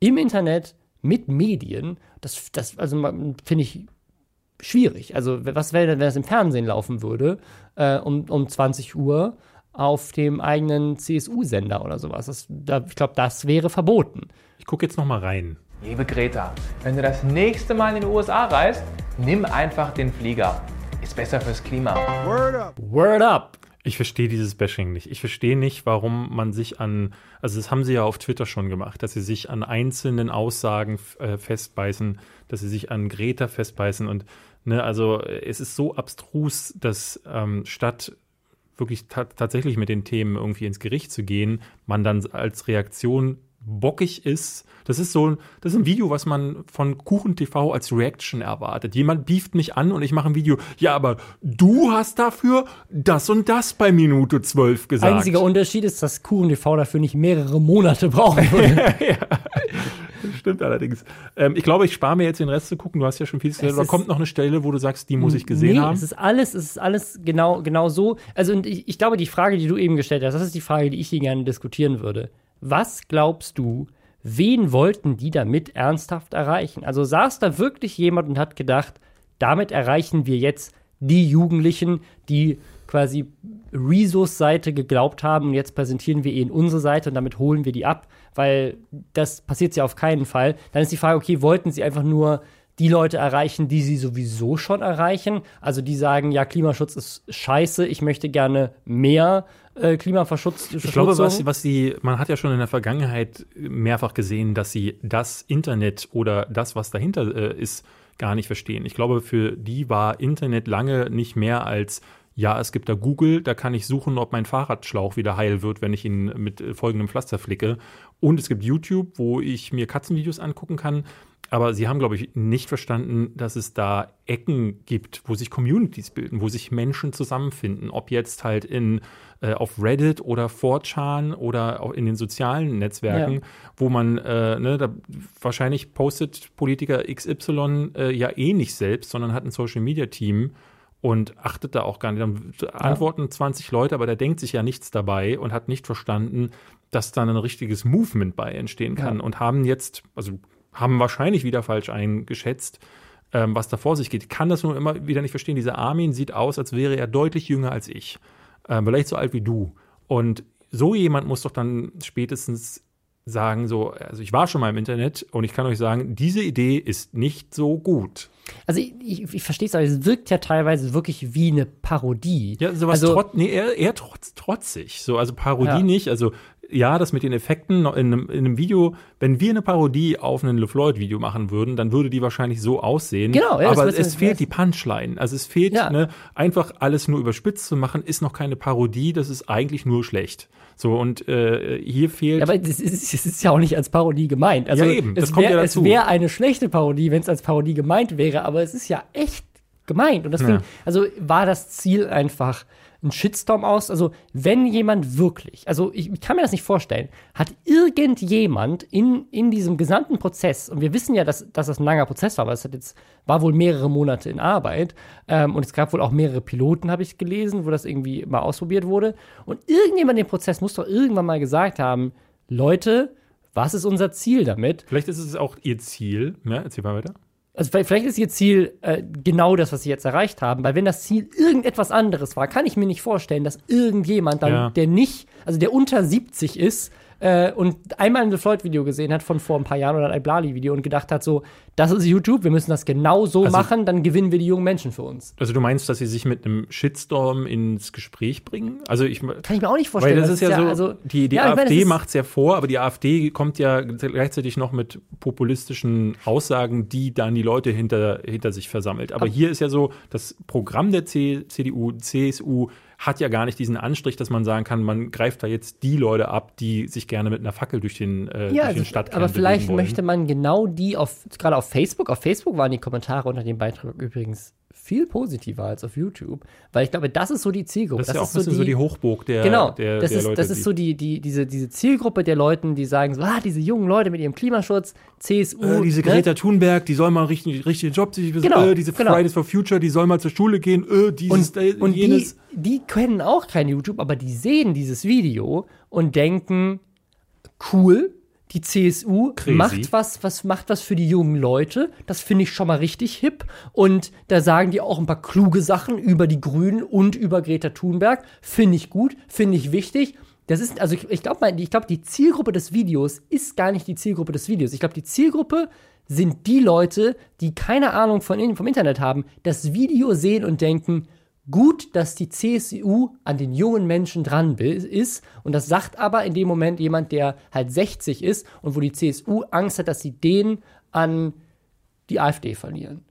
im Internet mit Medien. Das finde ich schwierig. Also was wäre denn, wenn das im Fernsehen laufen würde um 20 Uhr? Auf dem eigenen CSU-Sender oder sowas. Ich glaube, das wäre verboten. Ich gucke jetzt noch mal rein. Liebe Greta, wenn du das nächste Mal in den USA reist, nimm einfach den Flieger. Ist besser fürs Klima. Word up! Word up! Ich verstehe dieses Bashing nicht. Ich verstehe nicht, warum man sich also das haben sie ja auf Twitter schon gemacht, dass sie sich an einzelnen Aussagen festbeißen, dass sie sich an Greta festbeißen und, ne, also es ist so abstrus, dass statt wirklich tatsächlich mit den Themen irgendwie ins Gericht zu gehen, man dann als Reaktion bockig ist. Das ist ein Video, was man von Kuchen TV als Reaction erwartet. Jemand beeft mich an und ich mache ein Video. Ja, aber du hast dafür das und das bei Minute 12 gesagt. Einziger Unterschied ist, dass Kuchen TV dafür nicht mehrere Monate brauchen würde. Ja. Stimmt allerdings. Ich glaube, ich spare mir jetzt den Rest zu gucken. Du hast ja schon viel zu sagen. Kommt noch eine Stelle, wo du sagst, die muss ich gesehen haben? Es ist alles genau so. Also und ich glaube, die Frage, die du eben gestellt hast, das ist die Frage, die ich hier gerne diskutieren würde. Was glaubst du, wen wollten die damit ernsthaft erreichen? Also saß da wirklich jemand und hat gedacht, damit erreichen wir jetzt die Jugendlichen, die quasi Rezos Seite geglaubt haben und jetzt präsentieren wir ihnen unsere Seite und damit holen wir die ab, weil das passiert ja auf keinen Fall. Dann ist die Frage, okay, wollten sie einfach nur die Leute erreichen, die sie sowieso schon erreichen? Also die sagen, ja, Klimaschutz ist scheiße, ich möchte gerne mehr Klimaverschmutzung. Ich glaube, man hat ja schon in der Vergangenheit mehrfach gesehen, dass sie das Internet oder das, was dahinter ist, gar nicht verstehen. Ich glaube, für die war Internet lange nicht mehr als ja, es gibt da Google, da kann ich suchen, ob mein Fahrradschlauch wieder heil wird, wenn ich ihn mit folgendem Pflaster flicke. Und es gibt YouTube, wo ich mir Katzenvideos angucken kann. Aber sie haben, glaube ich, nicht verstanden, dass es da Ecken gibt, wo sich Communities bilden, wo sich Menschen zusammenfinden. Ob jetzt halt auf Reddit oder 4chan oder auch in den sozialen Netzwerken, ja, wo man, da wahrscheinlich postet Politiker XY ja eh nicht selbst, sondern hat ein Social-Media-Team. Und achtet da auch gar nicht. Dann antworten 20 Leute, aber der denkt sich ja nichts dabei und hat nicht verstanden, dass dann ein richtiges Movement bei entstehen kann. Ja. Und haben wahrscheinlich wieder falsch eingeschätzt, was da vor sich geht. Ich kann das nur immer wieder nicht verstehen. Dieser Armin sieht aus, als wäre er deutlich jünger als ich. Vielleicht so alt wie du. Und so jemand muss doch dann spätestens sagen so, also ich war schon mal im Internet und ich kann euch sagen, diese Idee ist nicht so gut. Also ich verstehe es, aber es wirkt ja teilweise wirklich wie eine Parodie. Ja, sowas also, eher trotzig. So, also Parodie ja. Nicht, also ja, das mit den Effekten in einem Video, wenn wir eine Parodie auf ein LeFloid-Video machen würden, dann würde die wahrscheinlich so aussehen. Genau, ja, aber es fehlt die Punchline. Also es fehlt, ja. Ne, einfach alles nur überspitzt zu machen, ist noch keine Parodie, das ist eigentlich nur schlecht. So, und hier fehlt. Ja, aber das ist ja auch nicht als Parodie gemeint. Also, ja, eben, das kommt ja dazu. Es wäre eine schlechte Parodie, wenn es als Parodie gemeint wäre, aber es ist ja echt gemeint. Und deswegen, ja. Also war das Ziel einfach. Ein Shitstorm aus, also wenn jemand wirklich, also ich kann mir das nicht vorstellen, hat irgendjemand in diesem gesamten Prozess, und wir wissen ja, dass das ein langer Prozess war, aber es war wohl mehrere Monate in Arbeit, und es gab wohl auch mehrere Piloten, habe ich gelesen, wo das irgendwie mal ausprobiert wurde, und irgendjemand im Prozess muss doch irgendwann mal gesagt haben, Leute, was ist unser Ziel damit? Vielleicht ist es auch ihr Ziel, ne? Erzähl mal weiter. Also vielleicht ist ihr Ziel genau das, was sie jetzt erreicht haben, weil wenn das Ziel irgendetwas anderes war, kann ich mir nicht vorstellen, dass irgendjemand dann, ja. Der nicht, also der unter 70 ist und einmal ein LeFloid-Video gesehen hat von vor ein paar Jahren oder ein Blali-Video und gedacht hat so, das ist YouTube, wir müssen das genau so machen, dann gewinnen wir die jungen Menschen für uns. Also du meinst, dass sie sich mit einem Shitstorm ins Gespräch bringen? Also kann ich mir auch nicht vorstellen. Weil das ist ja so, also, die ja, AfD macht es ja vor, aber die AfD kommt ja gleichzeitig noch mit populistischen Aussagen, die dann die Leute hinter sich versammelt. Aber hier ist ja so, das Programm der CDU, CSU hat ja gar nicht diesen Anstrich, dass man sagen kann, man greift da jetzt die Leute ab, die sich gerne mit einer Fackel durch den Stadtkern bewegen wollen. Aber vielleicht möchte man genau die, gerade auf Facebook waren die Kommentare unter dem Beitrag übrigens viel positiver als auf YouTube, weil ich glaube, das ist so die Zielgruppe. Das ist ja auch ein bisschen so die Hochburg der Leute. Genau, das ist so diese Zielgruppe der Leuten, die sagen so, diese jungen Leute mit ihrem Klimaschutz, CSU. Diese Greta Thunberg, die soll mal richtigen Job sich besorgen. Genau, diese Fridays for Future, die soll mal zur Schule gehen. Und jenes. Die kennen auch kein YouTube, aber die sehen dieses Video und denken, cool, die CSU Crazy. macht was für die jungen Leute. Das finde ich schon mal richtig hip. Und da sagen die auch ein paar kluge Sachen über die Grünen und über Greta Thunberg. Finde ich gut, finde ich wichtig. Das ist, also ich glaube, die Zielgruppe des Videos ist gar nicht die Zielgruppe des Videos. Ich glaube, die Zielgruppe sind die Leute, die keine Ahnung vom Internet haben, das Video sehen und denken, gut, dass die CSU an den jungen Menschen dran ist, und das sagt aber in dem Moment jemand, der halt 60 ist und wo die CSU Angst hat, dass sie den an die AfD verlieren.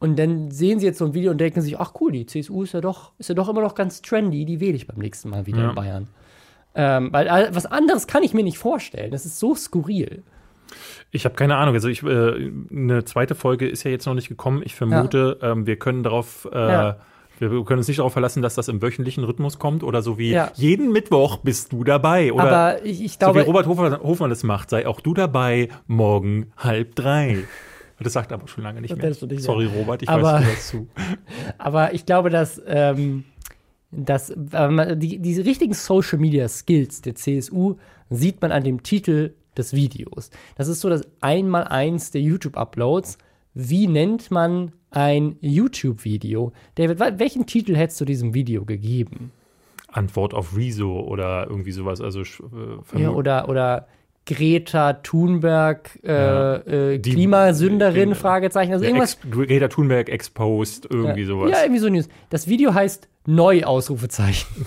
Und dann sehen sie jetzt so ein Video und denken sich, ach cool, die CSU ist ja doch immer noch ganz trendy, die wähle ich beim nächsten Mal wieder in Bayern. Weil was anderes kann ich mir nicht vorstellen, das ist so skurril. Ich habe keine Ahnung. Also eine zweite Folge ist ja jetzt noch nicht gekommen. Ich vermute, wir können darauf Wir können uns nicht darauf verlassen, dass das im wöchentlichen Rhythmus kommt oder so wie jeden Mittwoch bist du dabei. Oder aber ich glaube, so wie Robert Hofmann das macht, sei auch du dabei, morgen 2:30. Das sagt aber schon lange nicht mehr. Sorry, Robert, ich weiß nicht dazu. Aber ich glaube, dass diese richtigen Social-Media-Skills der CSU sieht man an dem Titel des Videos. Das ist so das 1x1 der YouTube-Uploads. Wie nennt man ein YouTube-Video? David, welchen Titel hättest du diesem Video gegeben? Antwort auf Rezo oder irgendwie sowas. Also, oder Greta Thunberg, Klimasünderin, Fragezeichen. Also irgendwas. Greta Thunberg exposed, irgendwie sowas. Ja, irgendwie so News. Das Video heißt Neu-Ausrufezeichen.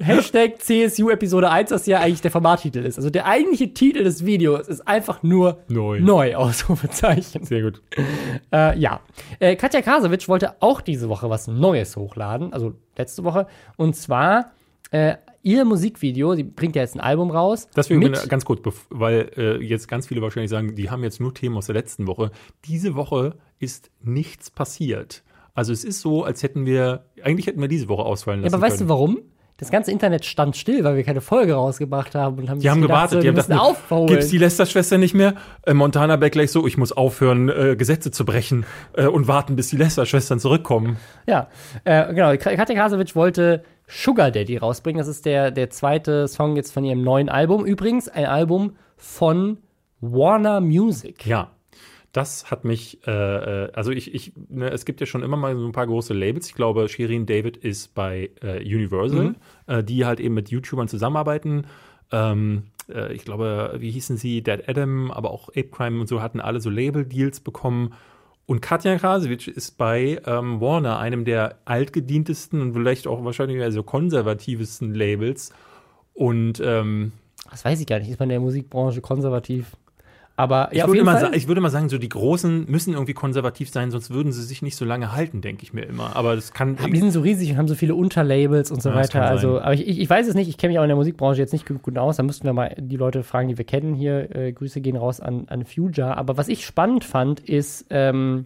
Hashtag CSU Episode 1, das ja eigentlich der Formattitel ist. Also der eigentliche Titel des Videos ist einfach nur neu Ausrufezeichen. Sehr gut. Katja Kasewitsch wollte auch diese Woche was Neues hochladen, also letzte Woche. Und zwar ihr Musikvideo, sie bringt ja jetzt ein Album raus. Deswegen ganz kurz, weil jetzt ganz viele wahrscheinlich sagen, die haben jetzt nur Themen aus der letzten Woche. Diese Woche ist nichts passiert. Also es ist so, als hätten wir diese Woche ausfallen lassen können. Ja, aber weißt du warum? Das ganze Internet stand still, weil wir keine Folge rausgebracht haben. Und die haben gewartet, die haben gedacht, aufholen. Gibt's die Lästerschwestern nicht mehr? Montana Black gleich so, ich muss aufhören, Gesetze zu brechen und warten, bis die Lästerschwestern zurückkommen. Ja, genau. Katja Kasewitsch wollte Sugar Daddy rausbringen. Das ist der zweite Song jetzt von ihrem neuen Album. Übrigens ein Album von Warner Music. Ja. Das hat mich, es gibt ja schon immer mal so ein paar große Labels. Ich glaube, Shirin David ist bei Universal, die halt eben mit YouTubern zusammenarbeiten. Ich glaube, wie hießen sie, Dead Adam, aber auch Ape Crime und so, hatten alle so Label-Deals bekommen. Und Katja Kasewitsch ist bei Warner, einem der altgedientesten und vielleicht auch wahrscheinlich also konservativsten Labels. Und das weiß ich gar nicht, ist man in der Musikbranche konservativ? Aber ja, ich würde mal sagen, so die Großen müssen irgendwie konservativ sein, sonst würden sie sich nicht so lange halten, denke ich mir immer. Aber das kann. Die sind so riesig und haben so viele Unterlabels und so weiter. Also, aber ich weiß es nicht, ich kenne mich auch in der Musikbranche jetzt nicht gut aus. Da müssten wir mal die Leute fragen, die wir kennen hier. Grüße gehen raus an Future. Aber was ich spannend fand, ist, sie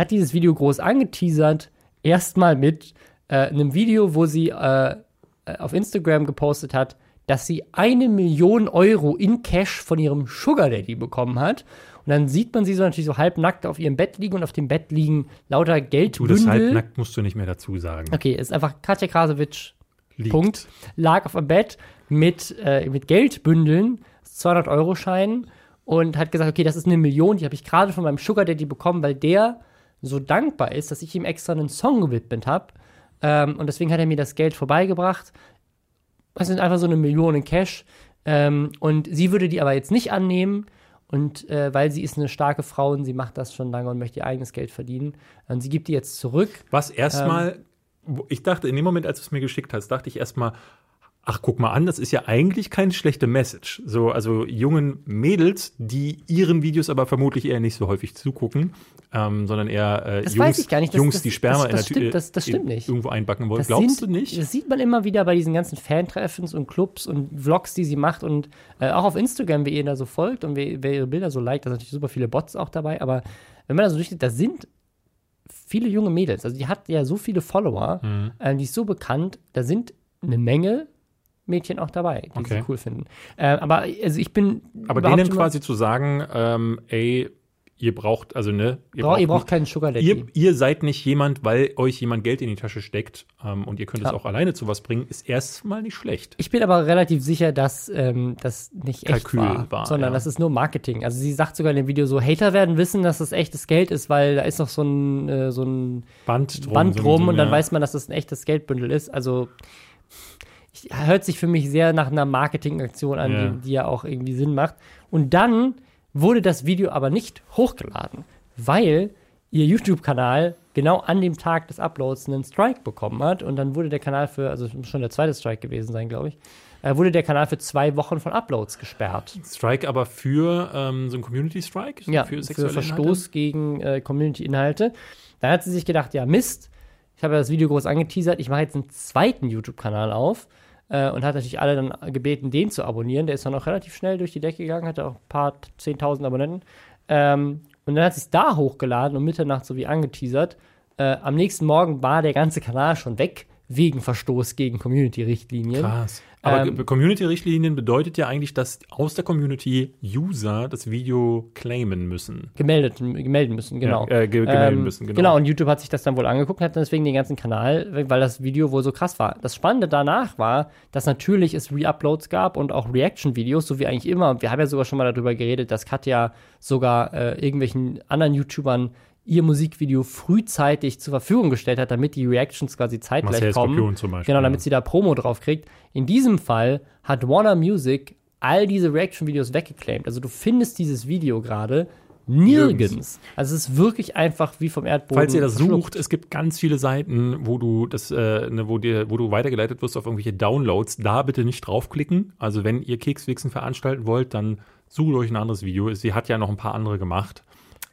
hat dieses Video groß angeteasert, erstmal mit einem Video, wo sie auf Instagram gepostet hat, dass sie 1 Million Euro in Cash von ihrem Sugar Daddy bekommen hat. Und dann sieht man sie so natürlich so halbnackt auf ihrem Bett liegen und auf dem Bett liegen lauter Geldbündel. Du, das halbnackt musst du nicht mehr dazu sagen. Okay, ist einfach Katja Kasewitsch, Punkt, lag auf dem Bett mit Geldbündeln, 200-Euro-Scheinen und hat gesagt, okay, das ist 1 Million, die habe ich gerade von meinem Sugar Daddy bekommen, weil der so dankbar ist, dass ich ihm extra einen Song gewidmet habe. Und deswegen hat er mir das Geld vorbeigebracht. Das sind einfach so 1 Million in Cash. Und sie würde die aber jetzt nicht annehmen. Und weil sie ist eine starke Frau und sie macht das schon lange und möchte ihr eigenes Geld verdienen. Und sie gibt die jetzt zurück. Was erstmal, ich dachte, in dem Moment, als du es mir geschickt hast, dachte ich erstmal, ach, guck mal an, das ist ja eigentlich keine schlechte Message. So, also jungen Mädels, die ihren Videos aber vermutlich eher nicht so häufig zugucken, sondern eher Jungs, die Sperma das stimmt nicht. Irgendwo einbacken wollen. Glaubst du nicht? Das sieht man immer wieder bei diesen ganzen Fantreffens und Clubs und Vlogs, die sie macht und auch auf Instagram, wer ihr da so folgt und wer ihre Bilder so liked, da sind natürlich super viele Bots auch dabei, aber wenn man da so durchgeht, da sind viele junge Mädels. Also die hat ja so viele Follower, die ist so bekannt, da sind eine Menge Mädchen auch dabei, die sie cool finden. Aber also ich bin. Aber denen quasi zu sagen, ey, ihr braucht, also ne, ihr braucht keinen Sugar Daddy. Ihr seid nicht jemand, weil euch jemand Geld in die Tasche steckt und ihr könnt es auch alleine zu was bringen, ist erstmal nicht schlecht. Ich bin aber relativ sicher, dass das nicht Kalkül echt war, sondern das ist nur Marketing. Also sie sagt sogar in dem Video so, Hater werden wissen, dass das echtes Geld ist, weil da ist noch so ein Band drum und dann weiß man, dass das ein echtes Geldbündel ist. Also hört sich für mich sehr nach einer Marketingaktion an, die ja auch irgendwie Sinn macht. Und dann wurde das Video aber nicht hochgeladen, weil ihr YouTube-Kanal genau an dem Tag des Uploads einen Strike bekommen hat. Und dann wurde der Kanal also das muss schon der zweite Strike gewesen sein, glaube ich, wurde der Kanal für 2 Wochen von Uploads gesperrt. Strike aber für so einen Community-Strike? So ja, für Verstoß gegen Community-Inhalte. Dann hat sie sich gedacht, ja Mist, ich habe ja das Video groß angeteasert, ich mache jetzt einen zweiten YouTube-Kanal auf. Und hat natürlich alle dann gebeten, den zu abonnieren. Der ist dann auch relativ schnell durch die Decke gegangen, hatte auch ein paar 10.000 Abonnenten. Und dann hat sie es da hochgeladen und Mitternacht so wie angeteasert. Am nächsten Morgen war der ganze Kanal schon weg, wegen Verstoß gegen Community-Richtlinien. Krass. Aber Community-Richtlinien bedeutet ja eigentlich, dass aus der Community User das Video claimen müssen. Gemelden müssen, genau. Genau, und YouTube hat sich das dann wohl angeguckt und hat dann deswegen den ganzen Kanal, weil das Video wohl so krass war. Das Spannende danach war, dass natürlich es Reuploads gab und auch Reaction-Videos, so wie eigentlich immer. Und wir haben ja sogar schon mal darüber geredet, dass Katja sogar irgendwelchen anderen YouTubern ihr Musikvideo frühzeitig zur Verfügung gestellt hat, damit die Reactions quasi zeitgleich kommen. Zum Beispiel, genau, damit sie da Promo drauf kriegt. In diesem Fall hat Warner Music all diese Reaction-Videos weggeclaimt. Also du findest dieses Video gerade nirgends. Also es ist wirklich einfach wie vom Erdboden. Falls ihr das sucht, es gibt ganz viele Seiten, wo du wo du weitergeleitet wirst auf irgendwelche Downloads. Da bitte nicht draufklicken. Also wenn ihr Kekswichsen veranstalten wollt, dann sucht euch ein anderes Video. Sie hat ja noch ein paar andere gemacht.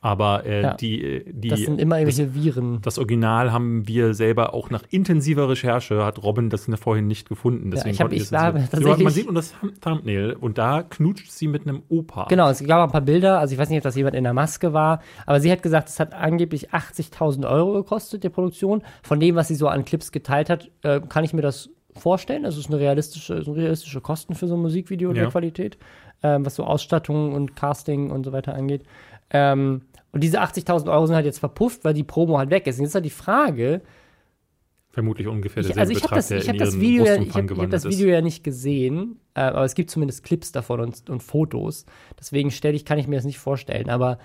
Aber das sind immer irgendwelche Viren. Das Original haben wir selber auch nach intensiver Recherche, hat Robin das vorhin nicht gefunden. Deswegen man sieht das Thumbnail und da knutscht sie mit einem Opa. Genau, es gab ein paar Bilder, also ich weiß nicht, ob das jemand in der Maske war, aber sie hat gesagt, es hat angeblich 80.000 Euro gekostet, die Produktion. Von dem, was sie so an Clips geteilt hat, kann ich mir das vorstellen. Das ist realistische Kosten für so ein Musikvideo in der Qualität, was so Ausstattung und Casting und so weiter angeht. Und diese 80.000 Euro sind halt jetzt verpufft, weil die Promo halt weg ist. Und jetzt ist halt die Frage. Vermutlich ungefähr derselbe Betrag, der in ihren Brustumfang gewandert ist. Ich habe das Video ja nicht gesehen, aber es gibt zumindest Clips davon und Fotos. Deswegen kann ich mir das nicht vorstellen. Aber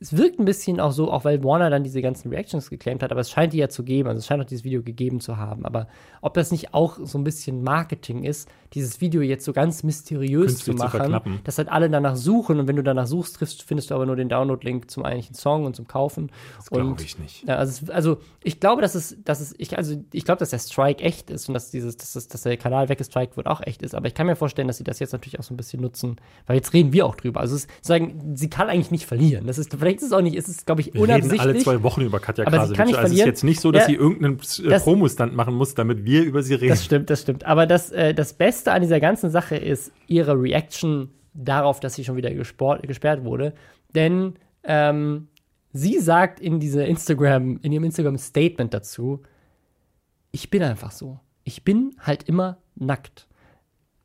es wirkt ein bisschen auch so, auch weil Warner dann diese ganzen Reactions geclaimt hat, aber es scheint die ja zu geben, also es scheint auch dieses Video gegeben zu haben, aber ob das nicht auch so ein bisschen Marketing ist, dieses Video jetzt so ganz mysteriös künstlich zu machen, dass halt alle danach suchen und wenn du danach suchst, findest du aber nur den Download-Link zum eigentlichen Song und zum Kaufen. Das glaube ich nicht. Also ich glaube, dass der Strike echt ist und dass der Kanal weggestrikt wird, auch echt ist, aber ich kann mir vorstellen, dass sie das jetzt natürlich auch so ein bisschen nutzen, weil jetzt reden wir auch drüber, also sie kann eigentlich nicht verlieren. Das ist, vielleicht ist es auch nicht, es ist, glaube ich, unabsichtlich. Wir reden alle 2 Wochen über Katja Kasewitsch. Also es ist jetzt nicht so, dass sie irgendeinen Promo-Stunt machen muss, damit wir über sie reden. Das stimmt. Aber das Beste an dieser ganzen Sache ist ihre Reaction darauf, dass sie schon wieder gesperrt wurde. Denn sie sagt in ihrem Instagram-Statement dazu, ich bin einfach so. Ich bin halt immer nackt.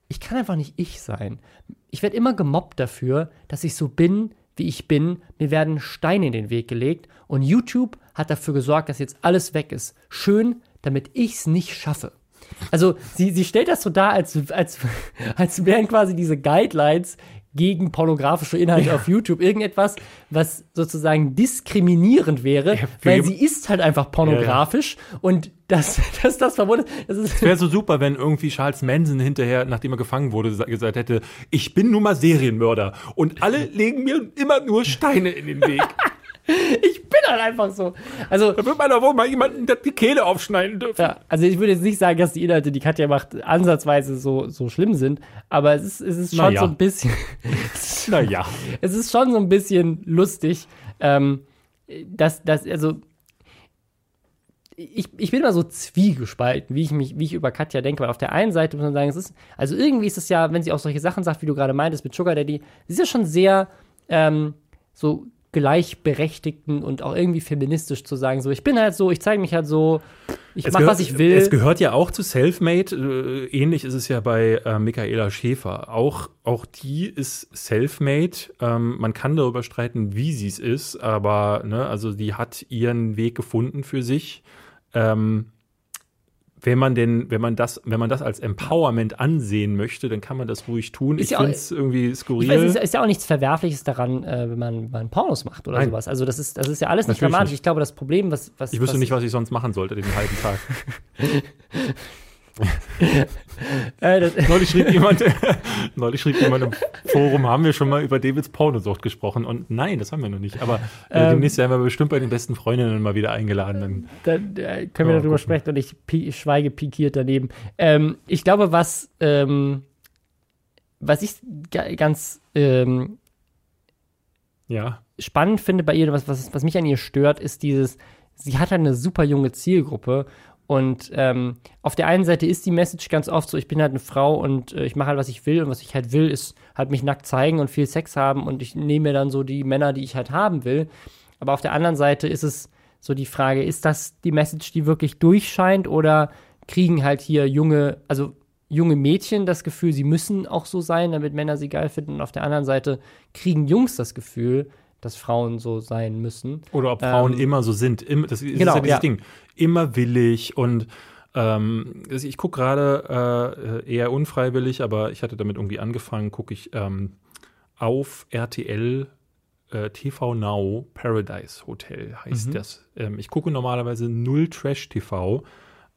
Ich kann einfach nicht ich sein. Ich werde immer gemobbt dafür, dass ich so bin, wie ich bin, mir werden Steine in den Weg gelegt und YouTube hat dafür gesorgt, dass jetzt alles weg ist. Schön, damit ich es nicht schaffe. Also sie stellt das so dar, als wären quasi diese Guidelines gegen pornografische Inhalte auf YouTube irgendetwas, was sozusagen diskriminierend wäre, weil sie ist halt einfach pornografisch und das verwundert. Es wäre so super, wenn irgendwie Charles Manson hinterher, nachdem er gefangen wurde, gesagt hätte, ich bin nun mal Serienmörder und alle legen mir immer nur Steine in den Weg. Ich bin halt einfach so. Also, da wird man doch wohl mal jemanden die Kehle aufschneiden dürfen. Ja, also ich würde jetzt nicht sagen, dass die Inhalte, die Katja macht, ansatzweise so schlimm sind, aber es ist schon so ein bisschen naja. Es ist schon so ein bisschen lustig, also ich bin immer so zwiegespalten, wie ich über Katja denke, weil auf der einen Seite muss man sagen, also irgendwie ist es ja, wenn sie auch solche Sachen sagt, wie du gerade meintest, mit Sugar Daddy, sie ist ja schon sehr so gleichberechtigten und auch irgendwie feministisch zu sagen, so, ich bin halt so, ich zeige mich halt so, ich mache, was ich will. Es gehört ja auch zu Selfmade, ähnlich ist es ja bei Michaela Schäfer. Auch die ist Selfmade, man kann darüber streiten, wie sie es ist, aber ne, also die hat ihren Weg gefunden für sich. Wenn man das als Empowerment ansehen möchte, dann kann man das ruhig tun. Ich finde es irgendwie skurril. Ich weiß, ist ja auch nichts Verwerfliches daran, wenn man Pornos macht oder sowas. Also das ist ja alles nicht dramatisch. Nicht. Ich glaube, das Problem, was ich wüsste nicht, was ich sonst machen sollte den halben Tag. Neulich schrieb jemand im Forum, haben wir schon mal über Davids Pornosucht gesprochen? Und nein, das haben wir noch nicht. Aber demnächst werden wir bestimmt bei den besten Freundinnen mal wieder eingeladen. Dann können wir darüber sprechen und ich schweige pikiert daneben. Ich glaube, was ich ganz spannend finde bei ihr, was mich an ihr stört, ist sie hat eine super junge Zielgruppe. Und auf der einen Seite ist die Message ganz oft so, ich bin halt eine Frau und ich mache halt, was ich will. Und was ich halt will, ist halt mich nackt zeigen und viel Sex haben. Und ich nehme mir dann so die Männer, die ich halt haben will. Aber auf der anderen Seite ist es so die Frage, ist das die Message, die wirklich durchscheint? Oder kriegen halt hier junge Mädchen das Gefühl, sie müssen auch so sein, damit Männer sie geil finden? Und auf der anderen Seite kriegen Jungs das Gefühl, dass Frauen so sein müssen. Oder ob Frauen immer so sind. Das ist genau, ja dieses Ding. Immer willig und ich gucke gerade eher unfreiwillig, aber ich hatte damit irgendwie angefangen, gucke ich auf RTL TV Now Paradise Hotel heißt das. Ich gucke normalerweise null Trash-TV,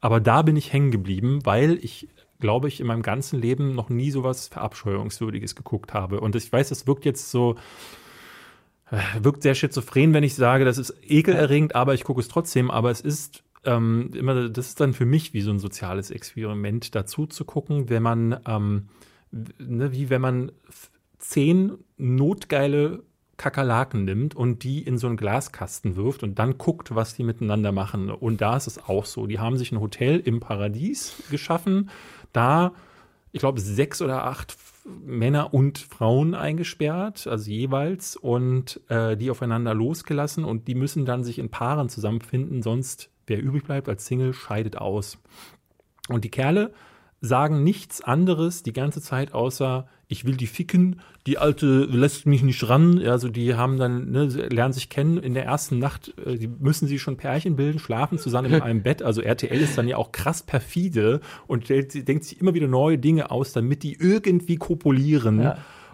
aber da bin ich hängen geblieben, weil ich glaube ich in meinem ganzen Leben noch nie sowas Verabscheuungswürdiges geguckt habe. Und ich weiß, das wirkt jetzt so wirkt sehr schizophren, wenn ich sage, das ist ekelerregend, aber ich gucke es trotzdem. Aber es ist immer, das ist dann für mich wie so ein soziales Experiment, dazu zu gucken, wenn man, wie wenn man 10 notgeile Kakerlaken nimmt und die in so einen Glaskasten wirft und dann guckt, was die miteinander machen. Und da ist es auch so. Die haben sich ein Hotel im Paradies geschaffen, da, ich glaube, 6 oder 8 Männer und Frauen eingesperrt, also jeweils, und die aufeinander losgelassen und die müssen dann sich in Paaren zusammenfinden, sonst wer übrig bleibt als Single, scheidet aus. Und die Kerle sagen nichts anderes die ganze Zeit, außer ich will die ficken, die Alte lässt mich nicht ran, also die haben dann, lernen sich kennen in der ersten Nacht, die müssen sie schon Pärchen bilden, schlafen zusammen in einem Bett, also RTL ist dann ja auch krass perfide und denkt sich immer wieder neue Dinge aus, damit die irgendwie kopulieren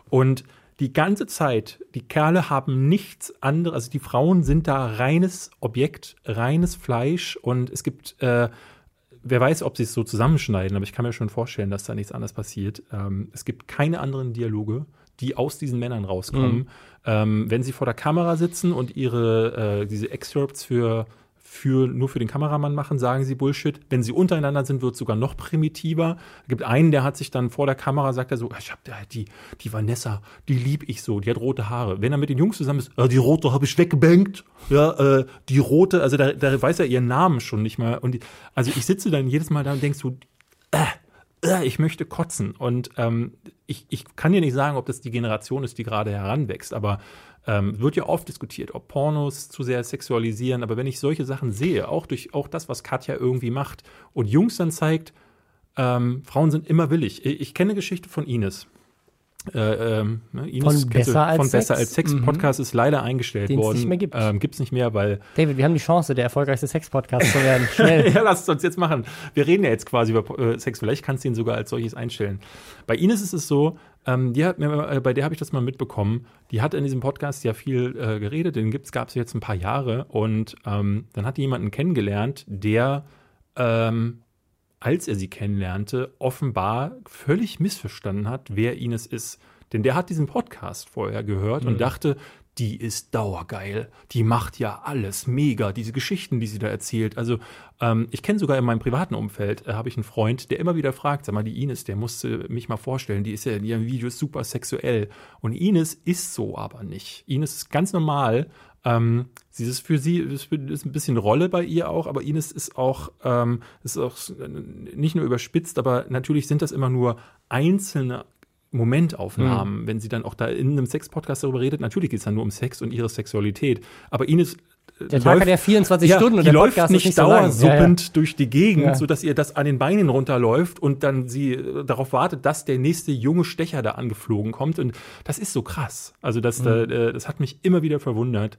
und die ganze Zeit, die Kerle haben nichts anderes, also die Frauen sind da reines Objekt, reines Fleisch und es gibt, wer weiß, ob sie es so zusammenschneiden, aber ich kann mir schon vorstellen, dass da nichts anderes passiert. Es gibt keine anderen Dialoge, die aus diesen Männern rauskommen. Mhm. Wenn sie vor der Kamera sitzen und ihre diese Excerpts nur für den Kameramann machen, sagen sie Bullshit. Wenn sie untereinander sind, wird es sogar noch primitiver. Es gibt einen, der hat sich dann vor der Kamera, sagt er so, ich hab die Vanessa, die lieb ich so, die hat rote Haare. Wenn er mit den Jungs zusammen ist, die rote habe ich weggebankt. Ja, die rote, also da weiß er ihren Namen schon nicht mehr. Und also ich sitze dann jedes Mal da und denk so, ich möchte kotzen. Und ich kann dir nicht sagen, ob das die Generation ist, die gerade heranwächst, aber wird ja oft diskutiert, ob Pornos zu sehr sexualisieren, aber wenn ich solche Sachen sehe, auch das, was Katja irgendwie macht und Jungs dann zeigt, Frauen sind immer willig. Ich kenne Geschichte von Ines. Ines Besser als Sex. Podcast ist leider eingestellt worden. Nicht mehr gibt es nicht mehr, weil David, wir haben die Chance, der erfolgreichste Sex-Podcast zu werden. Schnell. Ja, lass es uns jetzt machen. Wir reden ja jetzt quasi über Sex. Vielleicht kannst du ihn sogar als solches einstellen. Bei Ines ist es so, bei der habe ich das mal mitbekommen, die hat in diesem Podcast ja viel geredet, den gab es jetzt ein paar Jahre und dann hat die jemanden kennengelernt, der als er sie kennenlernte, offenbar völlig missverstanden hat, wer Ines ist. Denn der hat diesen Podcast vorher gehört und dachte, die ist dauergeil. Die macht ja alles mega, diese Geschichten, die sie da erzählt. Also ich kenne sogar in meinem privaten Umfeld, habe ich einen Freund, der immer wieder fragt, sag mal, die Ines, der musste mich mal vorstellen, die ist ja in ihren Videos super sexuell. Und Ines ist so aber nicht. Ines ist ganz normal. Ist ein bisschen Rolle bei ihr auch, aber Ines ist auch nicht nur überspitzt, aber natürlich sind das immer nur einzelne Momentaufnahmen, wenn sie dann auch da in einem Sex-Podcast darüber redet. Natürlich geht es dann nur um Sex und ihre Sexualität, aber Ines der Tag läuft, hat ja 24 Stunden und der läuft Podcast nicht dauersuppend durch die Gegend, sodass ihr das an den Beinen runterläuft und dann sie darauf wartet, dass der nächste junge Stecher da angeflogen kommt. Und das ist so krass. Also das hat mich immer wieder verwundert.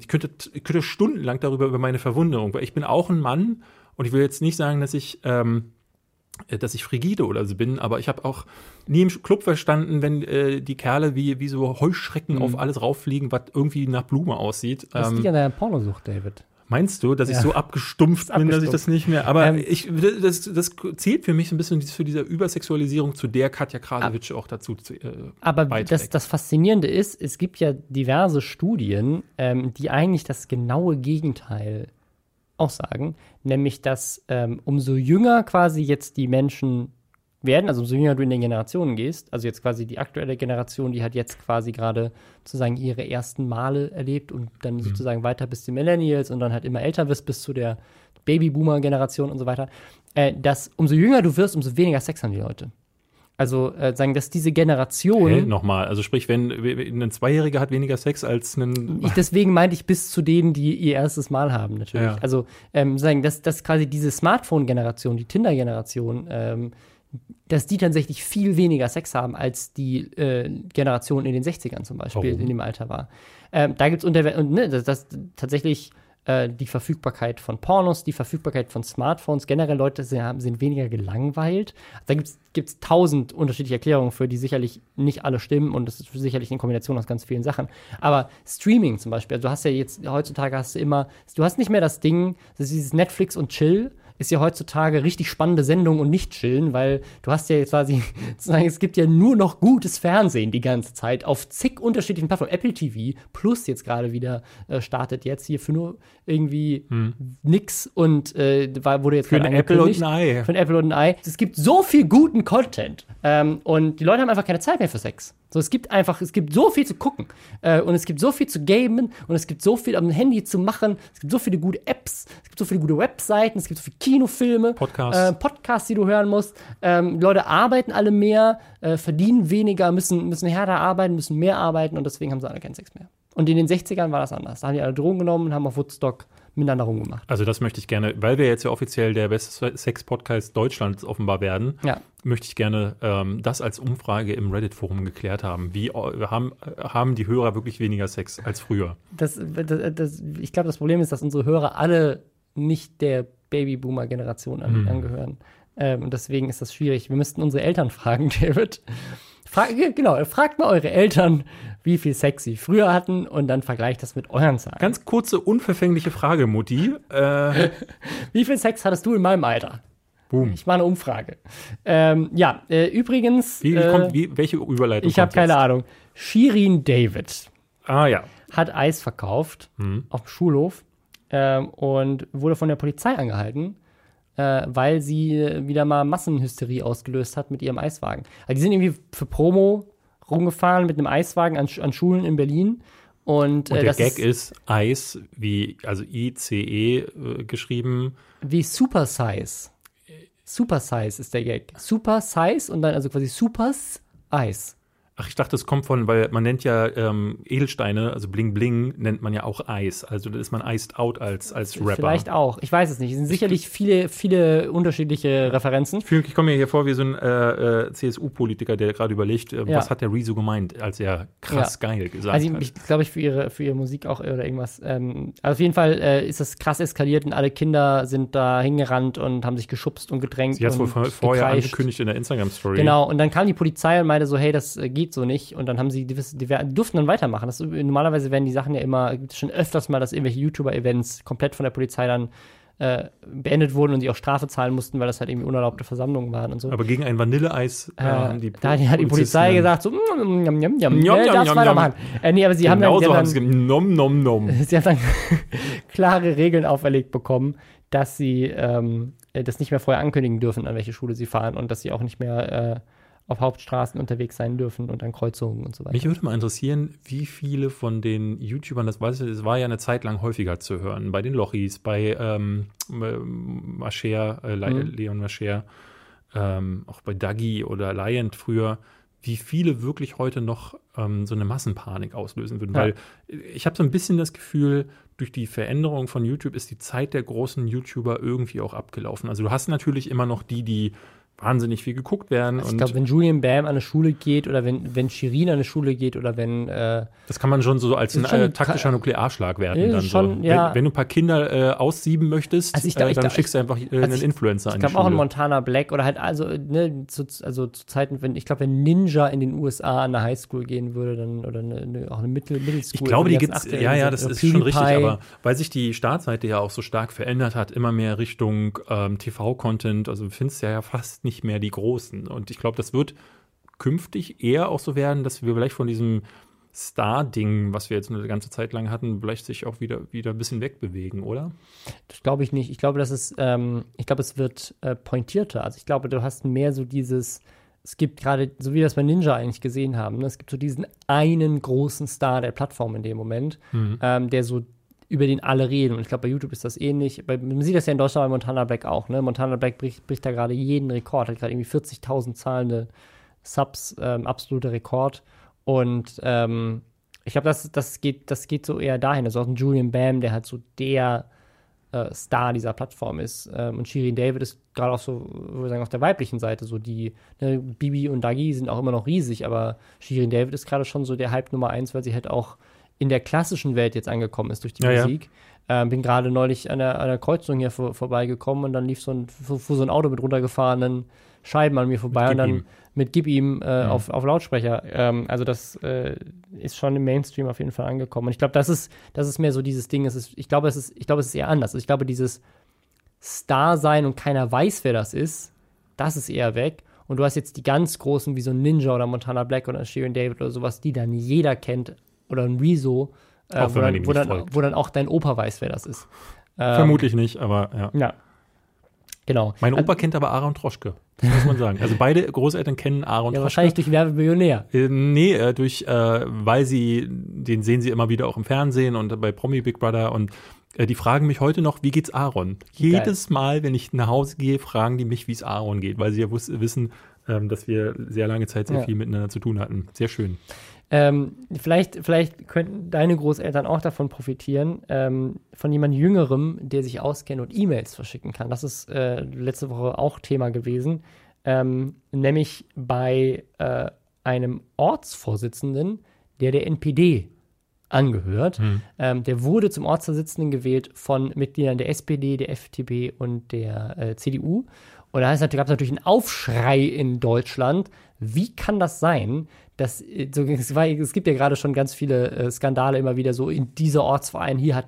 Ich könnte stundenlang darüber über meine Verwunderung, weil ich bin auch ein Mann und ich will jetzt nicht sagen, dass ich frigide oder so bin, aber ich habe auch nie im Club verstanden, wenn die Kerle wie so Heuschrecken auf alles rauffliegen, was irgendwie nach Blume aussieht. Das liegt an deiner Pornosucht, David. Meinst du, dass ich so abgestumpft bin, dass ich das nicht mehr, aber das zählt für mich ein bisschen zu dieser Übersexualisierung, zu der Katja Kasewitsch auch dazu aber beiträgt. Das Faszinierende ist, es gibt ja diverse Studien, die eigentlich das genaue Gegenteil auch sagen, nämlich, dass umso jünger quasi jetzt die Menschen werden, also umso jünger du in den Generationen gehst, also jetzt quasi die aktuelle Generation, die hat jetzt quasi gerade sozusagen ihre ersten Male erlebt und dann sozusagen weiter bis zu Millennials und dann halt immer älter wirst bis zu der Babyboomer-Generation und so weiter, dass umso jünger du wirst, umso weniger Sex haben die Leute. Also sagen, dass diese Generation nochmal, also sprich, wenn ein Zweijähriger hat weniger Sex als ein deswegen meinte ich bis zu denen, die ihr erstes Mal haben, natürlich. Ja. Also sagen, dass quasi diese Smartphone-Generation, die Tinder-Generation, dass die tatsächlich viel weniger Sex haben, als die Generation in den 60ern zum Beispiel in dem Alter war. Da gibt es tatsächlich die Verfügbarkeit von Pornos, die Verfügbarkeit von Smartphones. Generell Leute sind weniger gelangweilt. Da gibt es 1000 unterschiedliche Erklärungen für, die sicherlich nicht alle stimmen und das ist sicherlich eine Kombination aus ganz vielen Sachen. Aber Streaming zum Beispiel, also du hast ja jetzt, heutzutage hast du immer, du hast nicht mehr das Ding, das ist dieses Netflix und Chill, ist ja heutzutage richtig spannende Sendung und nicht chillen, weil du hast ja jetzt quasi, es gibt ja nur noch gutes Fernsehen die ganze Zeit auf zig unterschiedlichen Plattformen. Apple TV Plus jetzt gerade wieder startet jetzt hier für nur irgendwie nix und wurde jetzt gerade angekündigt. Für ein Apple und ein Ei. Es gibt so viel guten Content und die Leute haben einfach keine Zeit mehr für Sex. So, es gibt so viel zu gucken und es gibt so viel zu gamen und es gibt so viel am Handy zu machen, es gibt so viele gute Apps, es gibt so viele gute Webseiten, es gibt so viele Kinofilme, Podcasts, die du hören musst. Leute arbeiten alle mehr, verdienen weniger, müssen härter arbeiten, müssen mehr arbeiten und deswegen haben sie alle keinen Sex mehr. Und in den 60ern war das anders. Da haben die alle Drogen genommen und haben auf Woodstock miteinander rumgemacht. Also das möchte ich gerne, weil wir jetzt ja offiziell der beste Sex-Podcast Deutschlands offenbar werden, möchte ich gerne das als Umfrage im Reddit-Forum geklärt haben. Wie haben die Hörer wirklich weniger Sex als früher? Ich glaube, das Problem ist, dass unsere Hörer alle nicht der Babyboomer-Generation angehören. Und deswegen ist das schwierig. Wir müssten unsere Eltern fragen, David. Fragt mal eure Eltern, wie viel Sex sie früher hatten und dann vergleicht das mit euren Zahlen. Ganz kurze, unverfängliche Frage, Mutti. Wie viel Sex hattest du in meinem Alter? Boom. Ich mache eine Umfrage. Übrigens. Welche Überleitung? Ich habe keine Ahnung. Shirin David hat Eis verkauft auf dem Schulhof und wurde von der Polizei angehalten, weil sie wieder mal Massenhysterie ausgelöst hat mit ihrem Eiswagen. Also die sind irgendwie für Promo rumgefahren mit einem Eiswagen an Schulen in Berlin. Und der Gag ist Eis, ICE geschrieben. Wie Super Size. Super Size ist der Gag. Super Size und dann also quasi Supers Eis. Ach, ich dachte, es kommt von, weil man nennt ja Edelsteine, also Bling Bling, nennt man ja auch Eis. Also da ist man iced out als Rapper. Vielleicht auch. Ich weiß es nicht. Es sind sicherlich viele, viele unterschiedliche Referenzen. Ich komme mir hier vor wie so ein CSU-Politiker, der gerade überlegt, was hat der Rezo gemeint, als er krass geil gesagt hat. Also ich glaube, für ihre Musik auch oder irgendwas. Also auf jeden Fall ist das krass eskaliert und alle Kinder sind da hingerannt und haben sich geschubst und gedrängt. Sie hat es wohl vorher angekündigt in der Instagram-Story. Genau. Und dann kam die Polizei und meinte so, hey, das geht so nicht. Und dann haben sie durften dann weitermachen. Normalerweise werden die Sachen ja immer, gibt es schon öfters mal, dass irgendwelche YouTuber-Events komplett von der Polizei dann beendet wurden und sie auch Strafe zahlen mussten, weil das halt irgendwie unerlaubte Versammlungen waren und so. Aber gegen ein Vanilleeis haben die Polizei. Da hat die Polizei gesagt, so, das weitermachen. Nee, aber sie haben dann klare Regeln auferlegt bekommen, dass sie das nicht mehr vorher ankündigen dürfen, an welche Schule sie fahren und dass sie auch nicht mehr auf Hauptstraßen unterwegs sein dürfen und an Kreuzungen und so weiter. Mich würde mal interessieren, wie viele von den YouTubern, das war ja eine Zeit lang häufiger zu hören, bei den Lochis, bei Leon Mascher, auch bei Dagi oder Liant früher, wie viele wirklich heute noch so eine Massenpanik auslösen würden. Ja. Weil ich habe so ein bisschen das Gefühl, durch die Veränderung von YouTube ist die Zeit der großen YouTuber irgendwie auch abgelaufen. Also du hast natürlich immer noch die wahnsinnig viel geguckt werden. Also ich glaube, wenn Julian Bam an eine Schule geht oder wenn Shirin an eine Schule geht oder wenn das kann man schon so als ein taktischer Nuklearschlag werden. Dann schon, so. Wenn du ein paar Kinder aussieben möchtest, also dann schickst du einfach einen Influencer an die Schule. Ich glaube auch in Montana Black oder halt zu Zeiten, wenn Ninja in den USA an eine Highschool gehen würde, dann oder auch eine Middle School. Ich glaube, die gibt's. Das ist schon richtig, aber weil sich die Startseite ja auch so stark verändert hat, immer mehr Richtung TV-Content, also findest du ja fast nicht mehr die Großen. Und ich glaube, das wird künftig eher auch so werden, dass wir vielleicht von diesem Star-Ding, was wir jetzt eine ganze Zeit lang hatten, vielleicht sich auch wieder ein bisschen wegbewegen, oder? Das glaube ich nicht. Ich glaube, es wird pointierter. Also ich glaube, du hast mehr so dieses, es gibt gerade, so wie wir das bei Ninja eigentlich gesehen haben, ne? Es gibt so diesen einen großen Star der Plattform in dem Moment, der so über den alle reden. Und ich glaube, bei YouTube ist das ähnlich. Man sieht das ja in Deutschland bei Montana Black auch. Ne? Montana Black bricht da gerade jeden Rekord. Hat gerade irgendwie 40.000 zahlende Subs, absoluter Rekord. Und ich glaube, das geht so eher dahin. Also auch ein Julian Bam, der halt so der Star dieser Plattform ist. Und Shirin David ist gerade auch so, würde ich sagen, auf der weiblichen Seite so die, ne, Bibi und Dagi sind auch immer noch riesig, aber Shirin David ist gerade schon so der Hype Nummer 1, weil sie halt auch in der klassischen Welt jetzt angekommen ist durch die Musik. Ja. Bin gerade neulich an einer Kreuzung hier vorbeigekommen und dann lief so ein Auto mit runtergefahrenen Scheiben an mir vorbei und dann mit Gib ihm auf Lautsprecher. Also das ist schon im Mainstream auf jeden Fall angekommen. Und ich glaube, das ist mehr so dieses Ding. Ich glaube, es ist eher anders. Also ich glaube, dieses Star-Sein und keiner weiß, wer das ist eher weg. Und du hast jetzt die ganz Großen wie so ein Ninja oder Montana Black oder Shirin David oder sowas, die dann jeder kennt, oder ein Rezo, wo dann auch dein Opa weiß, wer das ist. Vermutlich nicht, aber ja. Ja, genau. Mein Opa kennt aber Aaron Troschke, muss man sagen. Also beide Großeltern kennen Aaron Troschke. Wahrscheinlich durch Werbemillionär. Weil den sehen sie immer wieder auch im Fernsehen und bei Promi Big Brother und die fragen mich heute noch, wie geht's Aaron? Jedes Mal, wenn ich nach Hause gehe, fragen die mich, wie es Aaron geht, weil sie ja wissen, dass wir sehr lange Zeit sehr viel miteinander zu tun hatten. Sehr schön. Vielleicht könnten deine Großeltern auch davon profitieren, von jemand Jüngerem, der sich auskennt und E-Mails verschicken kann. Das ist letzte Woche auch Thema gewesen, nämlich bei einem Ortsvorsitzenden, der NPD angehört. Der wurde zum Ortsvorsitzenden gewählt von Mitgliedern der SPD, der FDP und der CDU. Und da gab es natürlich einen Aufschrei in Deutschland, Wie kann das sein, dass es gibt ja gerade schon ganz viele Skandale immer wieder so, in dieser Ortsverein hier hat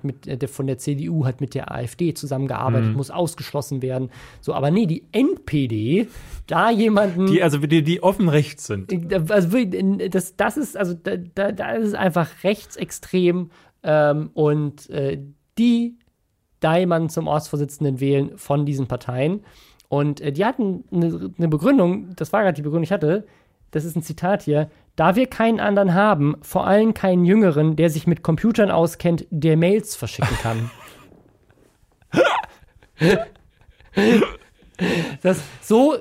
von der CDU hat mit der AfD zusammengearbeitet, muss ausgeschlossen werden. So, aber nee, die NPD, da jemanden. Die offen rechts sind. Also, das ist einfach rechtsextrem und die da jemanden zum Ortsvorsitzenden wählen von diesen Parteien. Und die hatten eine Begründung, das war gerade die Begründung, die ich hatte, das ist ein Zitat hier: Da wir keinen anderen haben, vor allem keinen Jüngeren, der sich mit Computern auskennt, der Mails verschicken kann. Das, so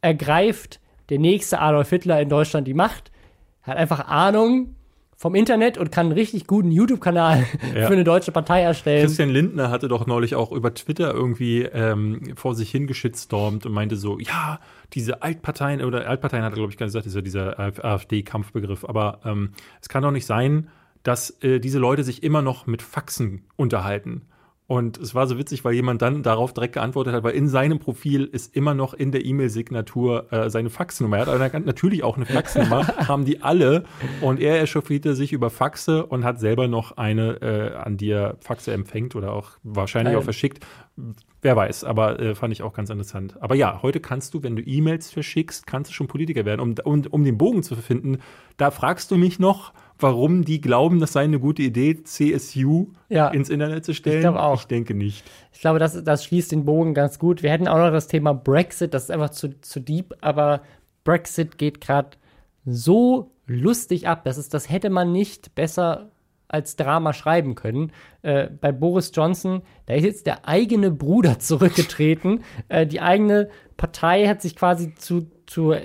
ergreift der nächste Adolf Hitler in Deutschland die Macht, hat einfach Ahnung vom Internet und kann einen richtig guten YouTube-Kanal für eine deutsche Partei erstellen. Christian Lindner hatte doch neulich auch über Twitter irgendwie vor sich hingeschitstormt und meinte so, ja, diese Altparteien hat er, glaube ich, gar nicht gesagt, ist ja dieser AfD-Kampfbegriff, aber es kann doch nicht sein, dass diese Leute sich immer noch mit Faxen unterhalten. Und es war so witzig, weil jemand dann darauf direkt geantwortet hat, weil in seinem Profil ist immer noch in der E-Mail-Signatur seine Faxnummer. Er hat natürlich auch eine Faxnummer, haben die alle. Und er echauffierte sich über Faxe und hat selber noch eine, an die er Faxe empfängt oder auch wahrscheinlich auch verschickt. Wer weiß, aber fand ich auch ganz interessant. Aber ja, heute kannst du, wenn du E-Mails verschickst, kannst du schon Politiker werden. Um den Bogen zu finden, da fragst du mich noch, warum die glauben, das sei eine gute Idee, CSU ins Internet zu stellen. Ich glaube auch. Ich denke nicht. Ich glaube, das schließt den Bogen ganz gut. Wir hätten auch noch das Thema Brexit, das ist einfach zu deep, aber Brexit geht gerade so lustig ab. Das hätte man nicht besser als Drama schreiben können. Bei Boris Johnson, da ist jetzt der eigene Bruder zurückgetreten. Die eigene Partei hat sich quasi zu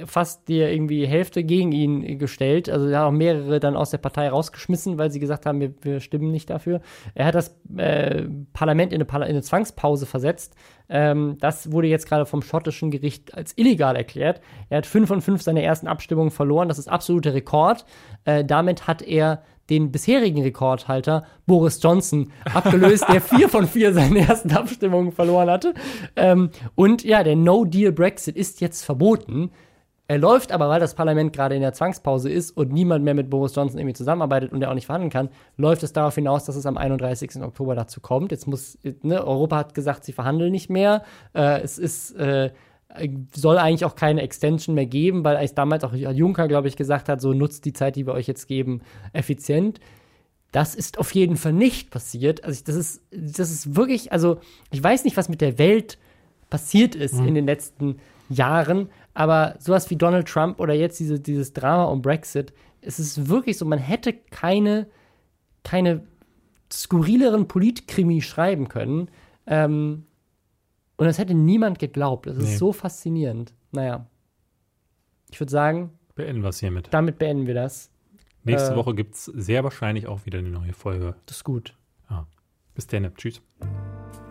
fast der irgendwie Hälfte gegen ihn gestellt. Also da haben auch mehrere dann aus der Partei rausgeschmissen, weil sie gesagt haben, wir stimmen nicht dafür. Er hat das Parlament in eine Zwangspause versetzt. Das wurde jetzt gerade vom schottischen Gericht als illegal erklärt. Er hat 5 von 5 seiner ersten Abstimmungen verloren. Das ist absoluter Rekord. Damit hat er den bisherigen Rekordhalter Boris Johnson abgelöst, der 4 von 4 seine ersten Abstimmungen verloren hatte. Und ja, der No-Deal-Brexit ist jetzt verboten. Er läuft aber, weil das Parlament gerade in der Zwangspause ist und niemand mehr mit Boris Johnson irgendwie zusammenarbeitet und er auch nicht verhandeln kann, läuft es darauf hinaus, dass es am 31. Oktober dazu kommt. Jetzt Europa hat gesagt, sie verhandeln nicht mehr. Soll eigentlich auch keine Extension mehr geben, weil eigentlich damals auch Juncker, glaube ich, gesagt hat, so nutzt die Zeit, die wir euch jetzt geben, effizient. Das ist auf jeden Fall nicht passiert. Also das ist wirklich, also ich weiß nicht, was mit der Welt passiert ist in den letzten Jahren, aber sowas wie Donald Trump oder jetzt dieses Drama um Brexit, es ist wirklich so, man hätte keine skurrileren Politkrimi schreiben können, und das hätte niemand geglaubt. Das ist so faszinierend. Naja. Ich würde sagen, beenden wir es hiermit. Damit beenden wir das. Nächste Woche gibt es sehr wahrscheinlich auch wieder eine neue Folge. Das ist gut. Ah. Bis dann. Tschüss.